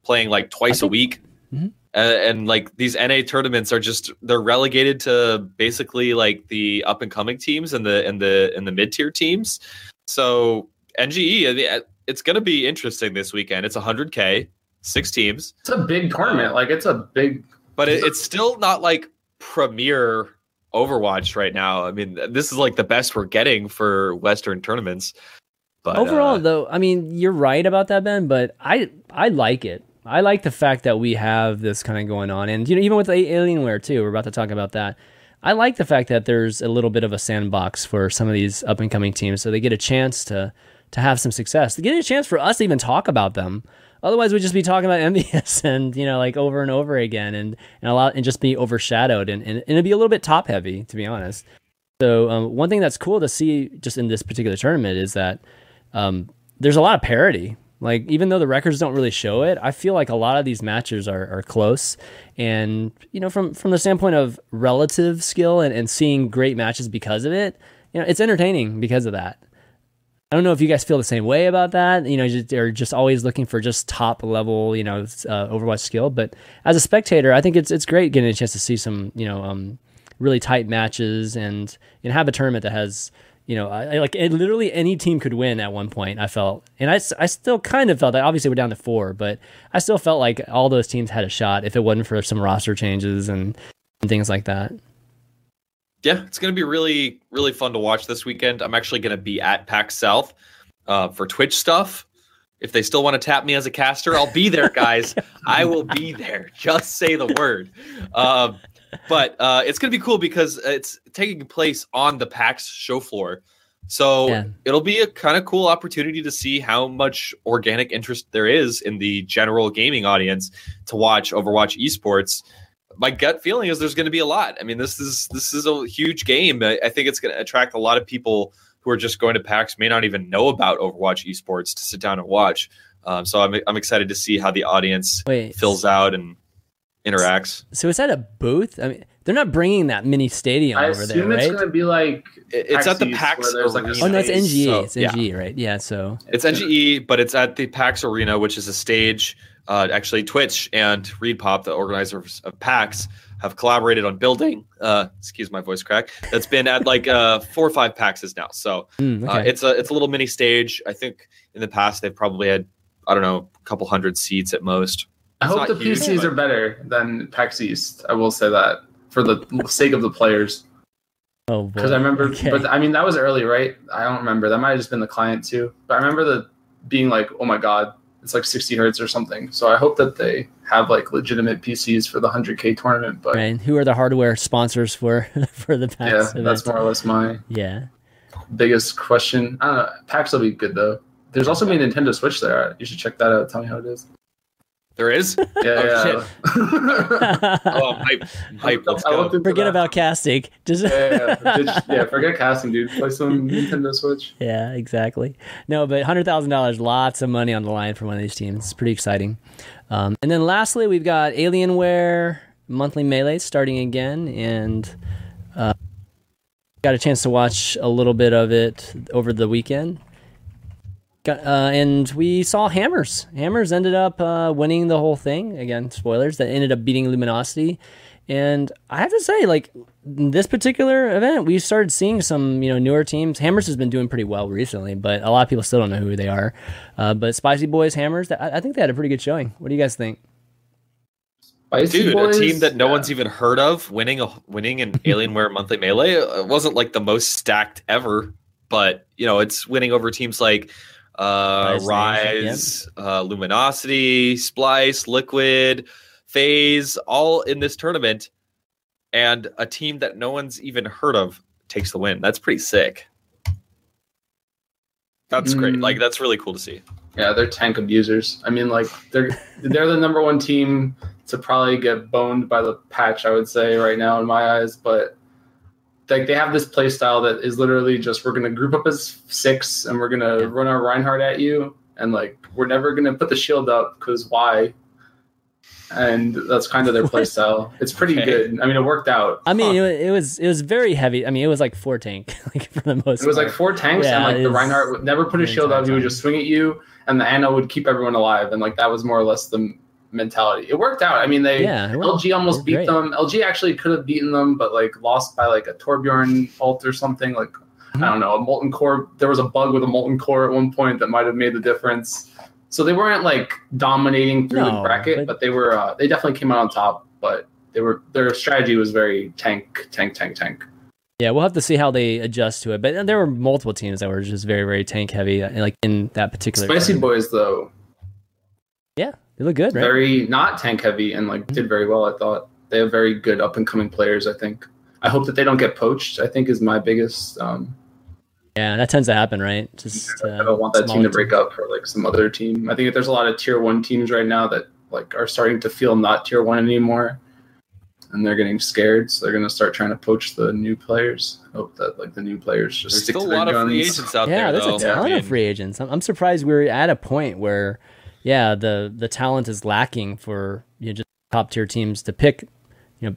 playing like twice think, a week. Mm-hmm. Uh, and like these N A tournaments are just, they're relegated to basically like the up and coming teams and the, and the, and the mid-tier teams. So N G E, it's going to be interesting this weekend. It's one hundred K, six teams. It's a big tournament. Like it's a big, but it, it's still not like premier Overwatch right now. I mean, this is like the best we're getting for Western tournaments. But overall uh, though, I mean, you're right about that, Ben, but I, I like it. I like the fact that we have this kind of going on. And you know, even with Alienware, too, we're about to talk about that. I like the fact that there's a little bit of a sandbox for some of these up-and-coming teams, so they get a chance to to have some success. They get a chance for us to even talk about them. Otherwise, we'd just be talking about M B S and, you know, like over and over again and, and, a lot, and just be overshadowed. And, and, and it'd be a little bit top-heavy, to be honest. So um, one thing that's cool to see just in this particular tournament is that um, there's a lot of parity. Like, even though the records don't really show it, I feel like a lot of these matches are, are close. And, you know, from, from the standpoint of relative skill and, and seeing great matches because of it, you know, it's entertaining because of that. I don't know if you guys feel the same way about that. You know, you're just always looking for just top level, you know, uh, Overwatch skill. But as a spectator, I think it's it's great getting a chance to see some, you know, um, really tight matches and, and have a tournament that has... You know, I, like it, literally any team could win at one point, I felt. And I, I still kind of felt that. Obviously, we're down to four, but I still felt like all those teams had a shot if it wasn't for some roster changes and, and things like that. Yeah, it's going to be really, really fun to watch this weekend. I'm actually going to be at PAX South uh, for Twitch stuff. If they still want to tap me as a caster, I'll be there, guys. I will be there. Just say the word. Um, But uh, it's going to be cool because it's taking place on the PAX show floor. So yeah. It'll be a kind of cool opportunity to see how much organic interest there is in the general gaming audience to watch Overwatch esports. My gut feeling is there's going to be a lot. I mean, this is this is a huge game. I, I think it's going to attract a lot of people who are just going to PAX, may not even know about Overwatch esports, to sit down and watch. Um, so I'm I'm excited to see how the audience Wait. fills out and interacts. So is that a booth? I mean, they're not bringing that mini stadium I over there, right? I assume it's going to be like... It's at the PAX Arena. Like oh, no, it's N G E. So, it's N G E, yeah. right? Yeah, so... It's N G E, but it's at the PAX Arena, which is a stage. Uh, actually, Twitch and ReedPop, the organizers of PAX, have collaborated on building... Uh, excuse my voice crack. That's been at like uh, four or five PAXes now. So mm, okay. uh, it's, a, it's a little mini stage. I think in the past, they've probably had, I don't know, a couple hundred seats at most. I it's hope the huge, P Cs but... are better than PAX East. I will say that for the sake of the players. Oh, because I remember, okay. but I mean that was early, right? I don't remember. That might have just been the client too. But I remember the being like, oh my god, it's like sixty hertz or something. So I hope that they have like legitimate P Cs for the one hundred K tournament. But right. Who are the hardware sponsors for for the PAX? Yeah, event? That's more or less my yeah biggest question. I don't know. PAX will be good though. There's also a Nintendo Switch there. You should check that out. Tell me how it is. There is? Yeah. Oh, shit. oh, hype. hype. Let's go. Forget about casting. Just yeah, yeah, yeah. yeah, forget casting, dude. Play some Nintendo Switch. Yeah, exactly. No, but one hundred thousand dollars, lots of money on the line for one of these teams. It's pretty exciting. Um, and then lastly, we've got Alienware Monthly Melee starting again. And uh, got a chance to watch a little bit of it over the weekend. Uh, and we saw Hammers. Hammers ended up uh, winning the whole thing. Again, spoilers. That ended up beating Luminosity. And I have to say, like, this particular event, we started seeing some, you know, newer teams. Hammers has been doing pretty well recently, but a lot of people still don't know who they are. Uh, but Spicy Boys, Hammers, I think they had a pretty good showing. What do you guys think? Spicy Dude, Boys? A team that no yeah. one's even heard of winning a, winning an Alienware Monthly Melee. It wasn't, like, the most stacked ever, but, you know, it's winning over teams like... Uh, Rise, yep. uh, Luminosity, Splice, Liquid, Phase, all in this tournament, and a team that no one's even heard of takes the win. That's pretty sick. That's mm. great. Like, that's really cool to see. Yeah, they're tank abusers. I mean, like, they're they're the number one team to probably get boned by the patch, I would say, right now in my eyes, but... Like they have this play style that is literally just we're gonna group up as six and we're gonna yeah. run our Reinhardt at you and like we're never gonna put the shield up because why? and that's kind of their playstyle. It's pretty okay. good. I mean, it worked out. I mean, huh. it, it was it was very heavy. I mean, it was like four tank, like for the most. It was part. like four tanks, yeah, and like the Reinhardt would never put a shield up. He would just swing at you, and the Ana would keep everyone alive, and like that was more or less the mentality. It worked out. I mean, they yeah, L G almost beat great. them. L G actually could have beaten them, but like lost by like a Torbjorn ult or something. Like mm-hmm. I don't know, a molten core. There was a bug with a molten core at one point that might have made the difference. So they weren't like dominating through no, the bracket, but, but they were. Uh, they definitely came out on top, but they were. Their strategy was very tank, tank, tank, tank. Yeah, we'll have to see how they adjust to it. But there were multiple teams that were just very, very tank heavy, like in that particular. Spicy game. Boys, though. Yeah, they look good. Right? Very not tank heavy, and like did very well. I thought they have very good up and coming players. I think. I hope that they don't get poached. I think is my biggest. Um, Yeah, that tends to happen, right? Just uh, I don't want that team to break team. up for like some other team. I think that there's a lot of tier one teams right now that like are starting to feel not tier one anymore, and they're getting scared, so they're going to start trying to poach the new players. I hope that like the new players just there's stick still to their guns. A lot guns. of free agents out yeah, there. There's though. a ton yeah. of free agents. I'm, I'm surprised we're at a point where, yeah, the the talent is lacking for you know, just top tier teams to pick, you know,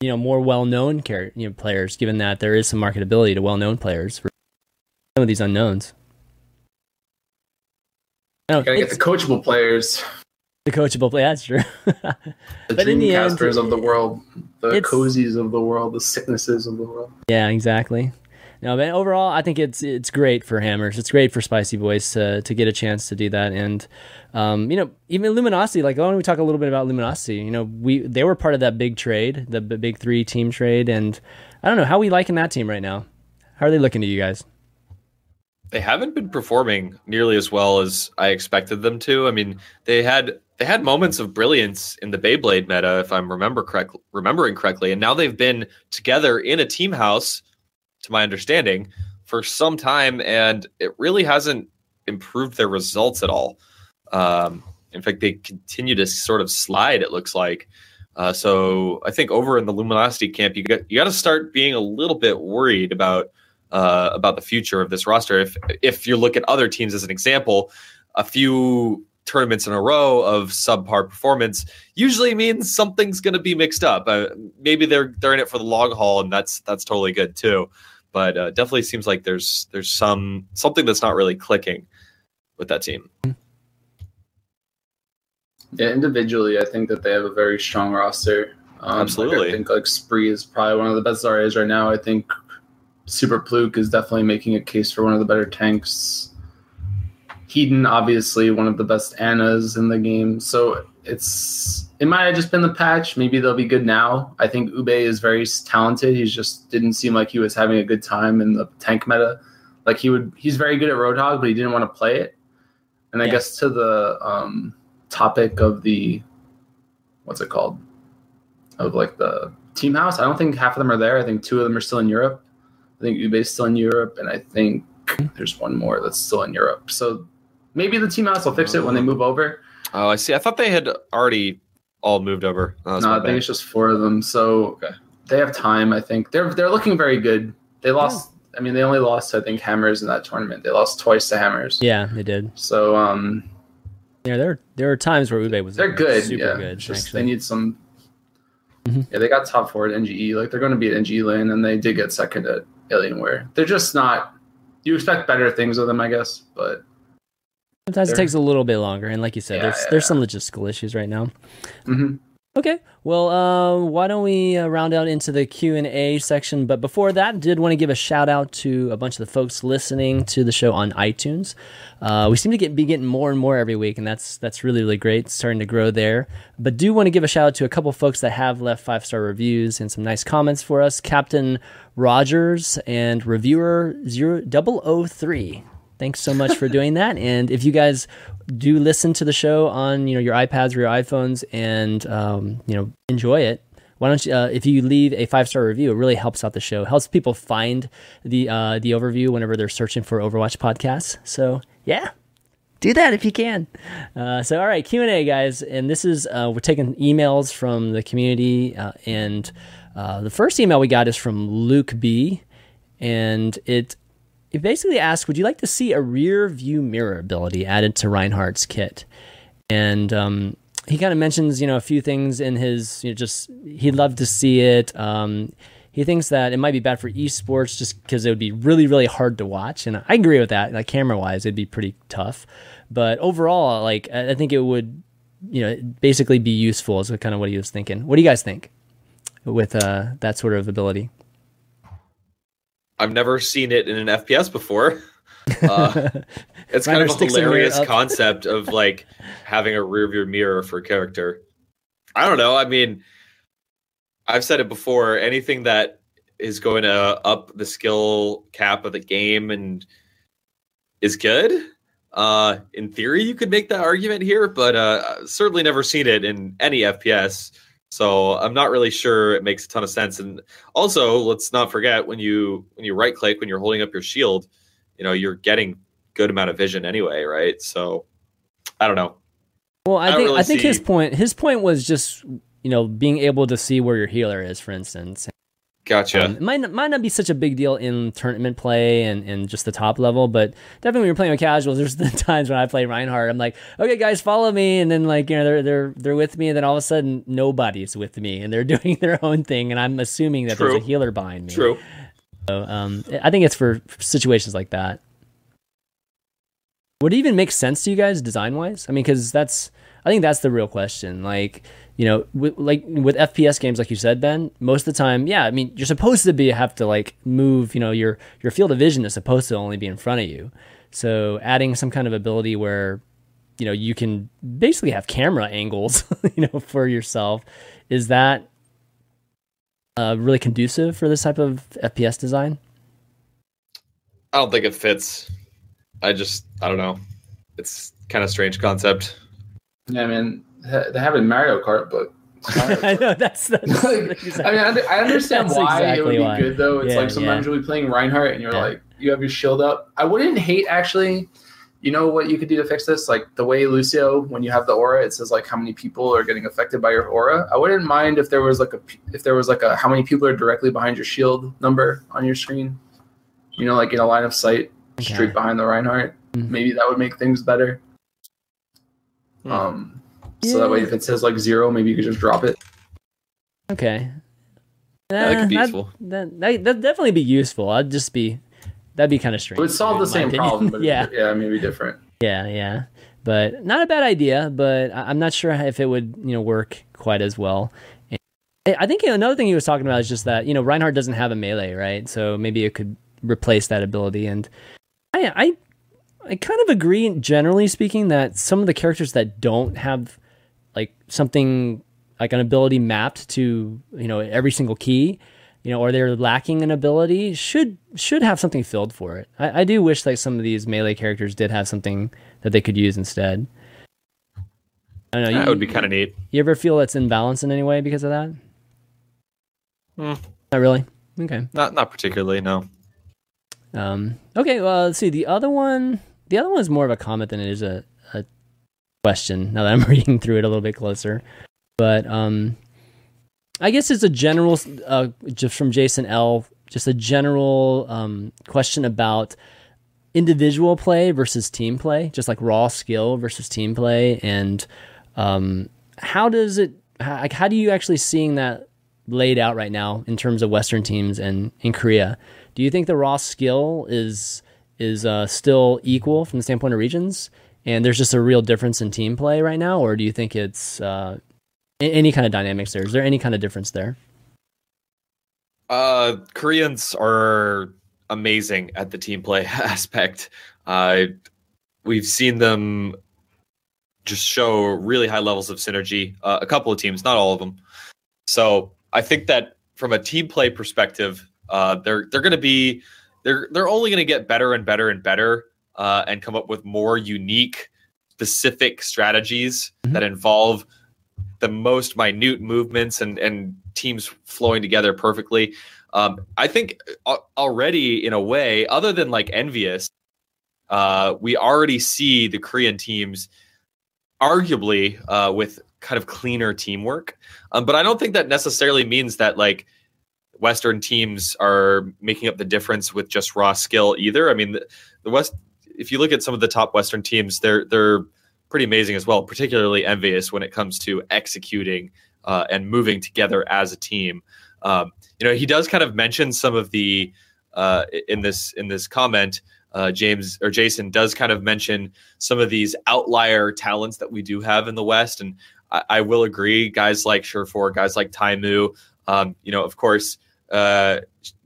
you know more well known care you know players. Given that there is some marketability to well known players. For Some of these unknowns. I gotta get the coachable players. The coachable players, that's true. the dreamcasters of the world, the cozies of the world, the sicknesses of the world. Yeah, exactly. No, but overall, I think it's it's great for Hammers. It's great for Spicy Boys to to get a chance to do that, and um, you know, even Luminosity. Like, why don't we talk a little bit about Luminosity? You know, we they were part of that big trade, the big three team trade, and I don't know how are we liking that team right now. How are they looking to you guys? They haven't been performing nearly as well as I expected them to. I mean, they had they had moments of brilliance in the Beyblade meta, if I'm remember correct, remembering correctly, and now they've been together in a team house, to my understanding, for some time, and it really hasn't improved their results at all. Um, in fact, they continue to sort of slide, it looks like. Uh, so I think over in the Luminosity camp, you got, you got to start being a little bit worried about Uh, about the future of this roster. If if you look at other teams as an example, a few tournaments in a row of subpar performance usually means something's going to be mixed up. Uh, maybe they're they're in it for the long haul, and that's that's totally good too. But uh, definitely seems like there's there's some something that's not really clicking with that team. Yeah, individually, I think that they have a very strong roster. Um, Absolutely, like I think like Spree is probably one of the best R As right now. I think. Super Pluke is definitely making a case for one of the better tanks. Heiden, obviously, one of the best Anas in the game. So it's it might have just been the patch. Maybe they'll be good now. I think Ube is very talented. He just didn't seem like he was having a good time in the tank meta. Like he would, he's very good at Roadhog, but he didn't want to play it. And I yeah. guess to the um, topic of the what's it called of like the team house. I don't think half of them are there. I think two of them are still in Europe. I think Ube's still in Europe, and I think there's one more that's still in Europe. So maybe the team house will fix it when they move over. Oh, I see. I thought they had already all moved over. Oh, no, I bad. think it's just four of them. So okay. they have time, I think. They're they're looking very good. They lost yeah. – I mean, they only lost, I think, Hammers in that tournament. They lost twice to Hammers. Yeah, they did. So um, yeah, there, there are times where Ube was they're like, good, super yeah. good. Just, they need some mm-hmm. – yeah, they got top four at N G E. Like, they're going to be at N G E lane, and they did get second at – Alienware. They're just not. You expect better things of them, I guess, but sometimes it takes a little bit longer. And like you said, yeah, there's, yeah. there's some logistical issues right now. Mm-hmm. Okay, well, uh, why don't we uh, round out into the Q and A section? But before that, I did want to give a shout out to a bunch of the folks listening to the show on iTunes. Uh, we seem to get be getting more and more every week, and that's that's really really great. It's starting to grow there. But do want to give a shout out to a couple folks that have left five star reviews and some nice comments for us. Captain Rogers and reviewer zero zero three. Thanks so much for doing that. And if you guys do listen to the show on, you know, your iPads or your iPhones and, um, you know, enjoy it, why don't you, uh, if you leave a five-star review, it really helps out the show, helps people find the, uh, the overview whenever they're searching for Overwatch podcasts. So yeah, do that if you can. Uh, so, all right, Q and A guys. And this is, uh, we're taking emails from the community. Uh, and, uh, the first email we got is from Luke B, and it, It basically asked, would you like to see a rear view mirror ability added to Reinhardt's kit? And um, he kind of mentions, you know, a few things in his, you know, just, he'd love to see it. Um, he thinks that it might be bad for esports just because it would be really, really hard to watch. And I agree with that. Like, camera-wise, it'd be pretty tough. But overall, like, I think it would, you know, basically be useful is kind of what he was thinking. What do you guys think with uh, that sort of ability? I've never seen it in an F P S before. Uh, it's kind of a hilarious concept of like having a rear view mirror for character. I don't know. I mean, I've said it before, anything that is going to up the skill cap of the game and is good. Uh, in theory, you could make that argument here, but uh, I've certainly never seen it in any F P S. So I'm not really sure it makes a ton of sense. And also, let's not forget when you when you right click, when you're holding up your shield, you know, you're getting good amount of vision anyway, right? So I don't know. Well, I, I think really I think see... his point his point was just, you know, being able to see where your healer is, for instance. Gotcha. Um, it might not, might not be such a big deal in tournament play and, and just the top level, but definitely when you're playing with casuals, there's the times when I play Reinhardt, I'm like, okay, guys, follow me, and then like, you know, they're they're they're with me, and then all of a sudden nobody's with me, and they're doing their own thing, and I'm assuming that True. There's a healer behind me. True. So um, I think it's for situations like that. Would it even make sense to you guys design-wise? I mean, because that's I think that's the real question. Like. You know, with, like with F P S games, like you said, Ben, most of the time, yeah, I mean, you're supposed to be have to like move. You know, your your field of vision is supposed to only be in front of you. So adding some kind of ability where, you know, you can basically have camera angles, you know, for yourself, is that uh, really conducive for this type of F P S design? I don't think it fits. I just, I don't know. It's kind of strange concept. Yeah, I mean. They have it in Mario Kart, but Mario Kart. I know that's. that's like, exactly. I mean, I, th- I understand that's why exactly it would be why. Good though. It's yeah, like sometimes yeah. you'll be playing Reinhardt and you're yeah. like, you have your shield up. I wouldn't hate actually. You know what you could do to fix this? Like the way Lucio, when you have the aura, it says like how many people are getting affected by your aura. I wouldn't mind if there was like a if there was like a how many people are directly behind your shield number on your screen. You know, like in a line of sight, okay. straight behind the Reinhardt. Mm-hmm. Maybe that would make things better. Mm. Um. So yeah. that way, if it says like zero, maybe you could just drop it. Okay. Uh, yeah, that could be that, useful. That, that, that'd definitely be useful. I'd just be, that'd be kind of strange. It would solve the same problem, but yeah. yeah, maybe different. Yeah, yeah. But not a bad idea, but I'm not sure if it would, you know, work quite as well. And I think another thing he was talking about is just that, you know, Reinhardt doesn't have a melee, right? So maybe it could replace that ability. And I, I, I kind of agree, generally speaking, that some of the characters that don't have like something like an ability mapped to, you know, every single key, you know, or they're lacking an ability should, should have something filled for it. I, I do wish like some of these melee characters did have something that they could use instead. I don't know. That you, would be kind of neat. You ever feel it's imbalanced in any way because of that? Mm. Not really. Okay. Not, not particularly. No. Um, okay. Well, let's see. The other one, the other one is more of a comment than it is a, a question now that I'm reading through it a little bit closer, but um I guess it's a general uh just from Jason L, just a general um question about individual play versus team play, just like raw skill versus team play, and um how does it how, how do you actually seeing that laid out right now in terms of Western teams and in Korea? Do you think the raw skill is is uh still equal from the standpoint of regions? And there's just a real difference in team play right now, or do you think it's uh, any kind of dynamics there? Is there any kind of difference there? Uh, Koreans are amazing at the team play aspect. Uh, we've seen them just show really high levels of synergy. Uh, a couple of teams, not all of them. So I think that from a team play perspective, uh, they're they're going to be they're they're only going to get better and better and better. Uh, and come up with more unique, specific strategies mm-hmm. that involve the most minute movements and, and teams flowing together perfectly. Um, I think already, in a way, other than like Envious, uh, we already see the Korean teams arguably uh, with kind of cleaner teamwork. Um, but I don't think that necessarily means that like Western teams are making up the difference with just raw skill either. I mean, the, the West... If you look at some of the top Western teams, they're they're pretty amazing as well, particularly Envious when it comes to executing uh, and moving together as a team. Um, you know, he does kind of mention some of the uh, in this in this comment. Uh, James or Jason does kind of mention some of these outlier talents that we do have in the West, and I, I will agree. Guys like Surefour, guys like Taimu, um, you know, of course, uh,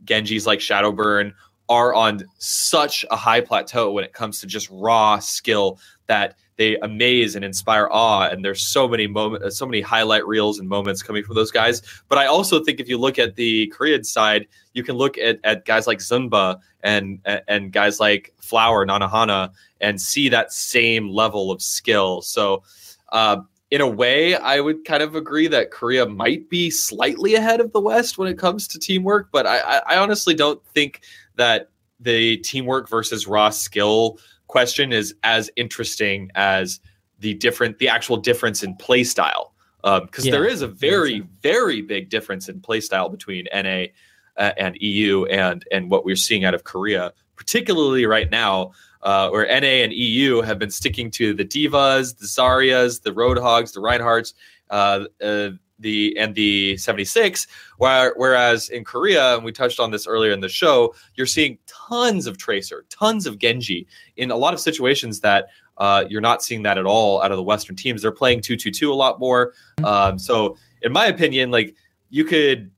Genjis like Shadowburn are on such a high plateau when it comes to just raw skill that they amaze and inspire awe. And there's so many moments, so many highlight reels and moments coming from those guys. But I also think if you look at the Korean side, you can look at, at guys like Zumba and and guys like Flower and Anahana and see that same level of skill. So uh, in a way, I would kind of agree that Korea might be slightly ahead of the West when it comes to teamwork. But I, I honestly don't think that the teamwork versus raw skill question is as interesting as the different the actual difference in play style, because um, yeah, there is a very very big difference in play style between N A uh, and E U and and what we're seeing out of Korea, particularly right now, uh, where N A and E U have been sticking to the D.Vas, the Zaryas, the Roadhogs, the Reinhardts, uh, uh, the and the seventy-six, where, whereas in Korea, and we touched on this earlier in the show, you're seeing tons of Tracer, tons of Genji in a lot of situations that uh, you're not seeing that at all out of the Western teams. They're playing two two two a lot more. Um, so in my opinion, like you could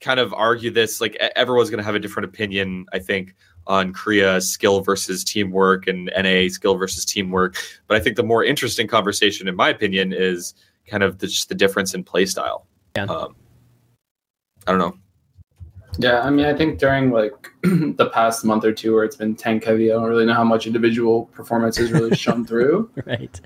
kind of argue this, like everyone's going to have a different opinion, I think, on Korea skill versus teamwork and N A skill versus teamwork. But I think the more interesting conversation, in my opinion, is kind of the, just the difference in play style. Yeah. Um, I don't know. Yeah, I mean, I think during like the past month or two where it's been tank heavy, I don't really know how much individual performance has really shone through. Right. right.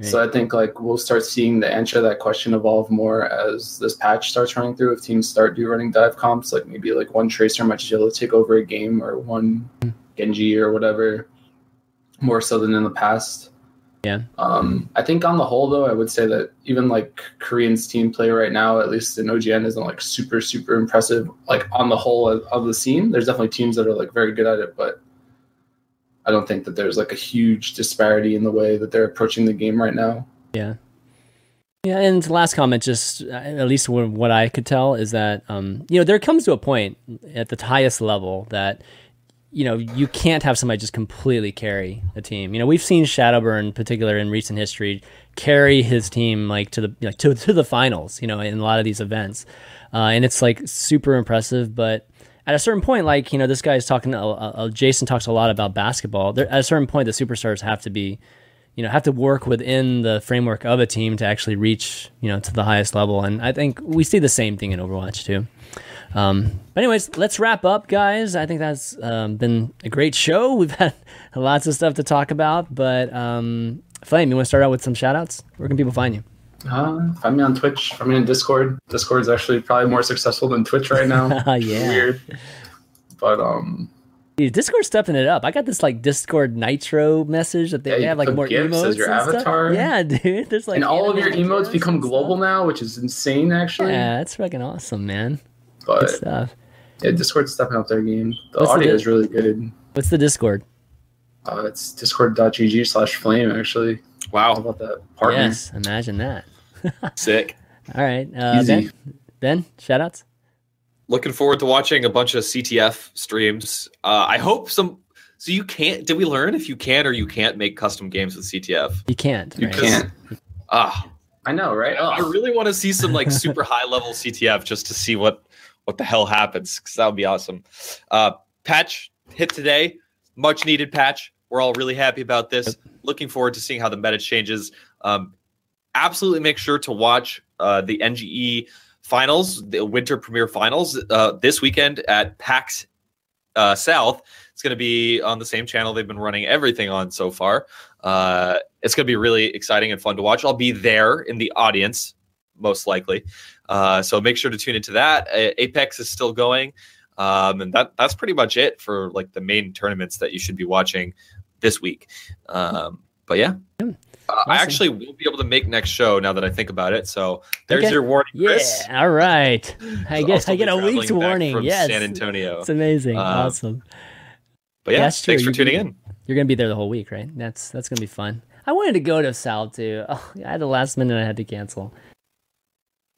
So I think like we'll start seeing the answer to that question evolve more as this patch starts running through. If teams start do running dive comps, like maybe like one Tracer might be able to take over a game or one mm. Genji or whatever, more so than in the past. Yeah. Um, I think on the whole, though, I would say that even like Korean's team play right now, at least in O G N, isn't like super, super impressive. Like on the whole of, of the scene, there's definitely teams that are like very good at it, but I don't think that there's like a huge disparity in the way that they're approaching the game right now. Yeah. Yeah. And last comment, just at least what I could tell is that, um, you know, there comes to a point at the highest level that, you know, you can't have somebody just completely carry a team. You know, we've seen Shadowburn in particular in recent history carry his team like to the like to, to the finals, you know, in a lot of these events. Uh, and it's like super impressive. But at a certain point, like, you know, this guy is talking, uh, uh, Jason talks a lot about basketball. There, at a certain point, the superstars have to be, you know, have to work within the framework of a team to actually reach, you know, to the highest level. And I think we see the same thing in Overwatch too. Um, but anyways, let's wrap up, guys. I think that's um, been a great show. We've had lots of stuff to talk about, but um, Flame, you want to start out with some shout-outs? Where can people find you? Uh, find me on Twitch. Find me on Discord. Discord's actually probably more successful than Twitch right now. Yeah. Weird. But, um... Dude, Discord's stepping it up. I got this, like, Discord Nitro message that they, yeah, they have, like, more emotes as your avatar. Stuff. Yeah, dude. There's, like... And all of your emotes become global stuff. Now, which is insane, actually. Yeah, that's fucking awesome, man. But good stuff. Yeah, Discord's stepping up their game. The What's audio the, is really good. What's the Discord? Uh, it's discord.gg slash flame, actually. Wow. How about that partner? Yes, imagine that. Sick. All right. Uh, Ben, Ben, shout-outs? Looking forward to watching a bunch of C T F streams. Uh, I hope some... So you can't... Did we learn if you can or you can't make custom games with C T F? You can't. You right? can't. Ah, uh, I know, right? Oh. I really want to see some like super high-level C T F just to see what... what the hell happens, because that would be awesome. Uh, patch hit today. Much needed patch. We're all really happy about this. Looking forward to seeing how the meta changes. Um, absolutely make sure to watch uh, the N G E finals, the winter premiere finals, uh, this weekend at PAX uh, South. It's going to be on the same channel they've been running everything on so far. Uh, it's going to be really exciting and fun to watch. I'll be there in the audience, most likely. Uh, so make sure to tune into that. Apex is still going. Um, and that that's pretty much it for like the main tournaments that you should be watching this week. Um, but yeah, yeah. Uh, I actually will be able to make next show now that I think about it. So there's okay. your warning, Chris. Yeah, all right. I guess I get a week's warning. From yes. San Antonio. It's amazing. Um, awesome. But yeah, thanks for you, tuning in. You're going to be there the whole week, right? That's, that's going to be fun. I wanted to go to Sal too. Oh, yeah, at the last minute I had to cancel.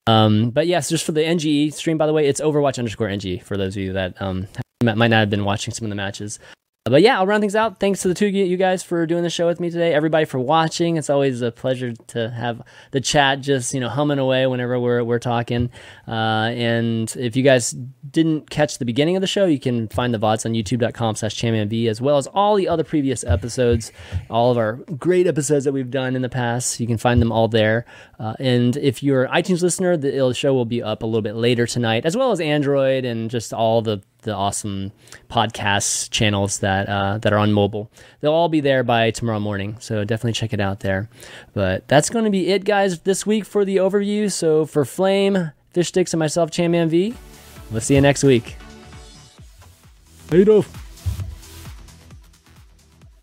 Um, but yes, yeah, so just for the N G E stream, by the way, it's Overwatch underscore N G E for those of you that um might not have been watching some of the matches. But yeah, I'll round things out. Thanks to the two of you guys for doing the show with me today. Everybody for watching. It's always a pleasure to have the chat just, you know, humming away whenever we're we're talking. Uh, and if you guys didn't catch the beginning of the show, you can find the V O Ds on youtube dot com slash championv, as well as all the other previous episodes, all of our great episodes that we've done in the past. You can find them all there. Uh, and if you're an iTunes listener, the show will be up a little bit later tonight, as well as Android and just all the the awesome podcast channels that uh, that are on mobile. They'll all be there by tomorrow morning, so definitely check it out there. But that's going to be it, guys, this week for the overview. So for Flame, Fish Sticks, and myself, ChamMV, we'll see you next week. Later.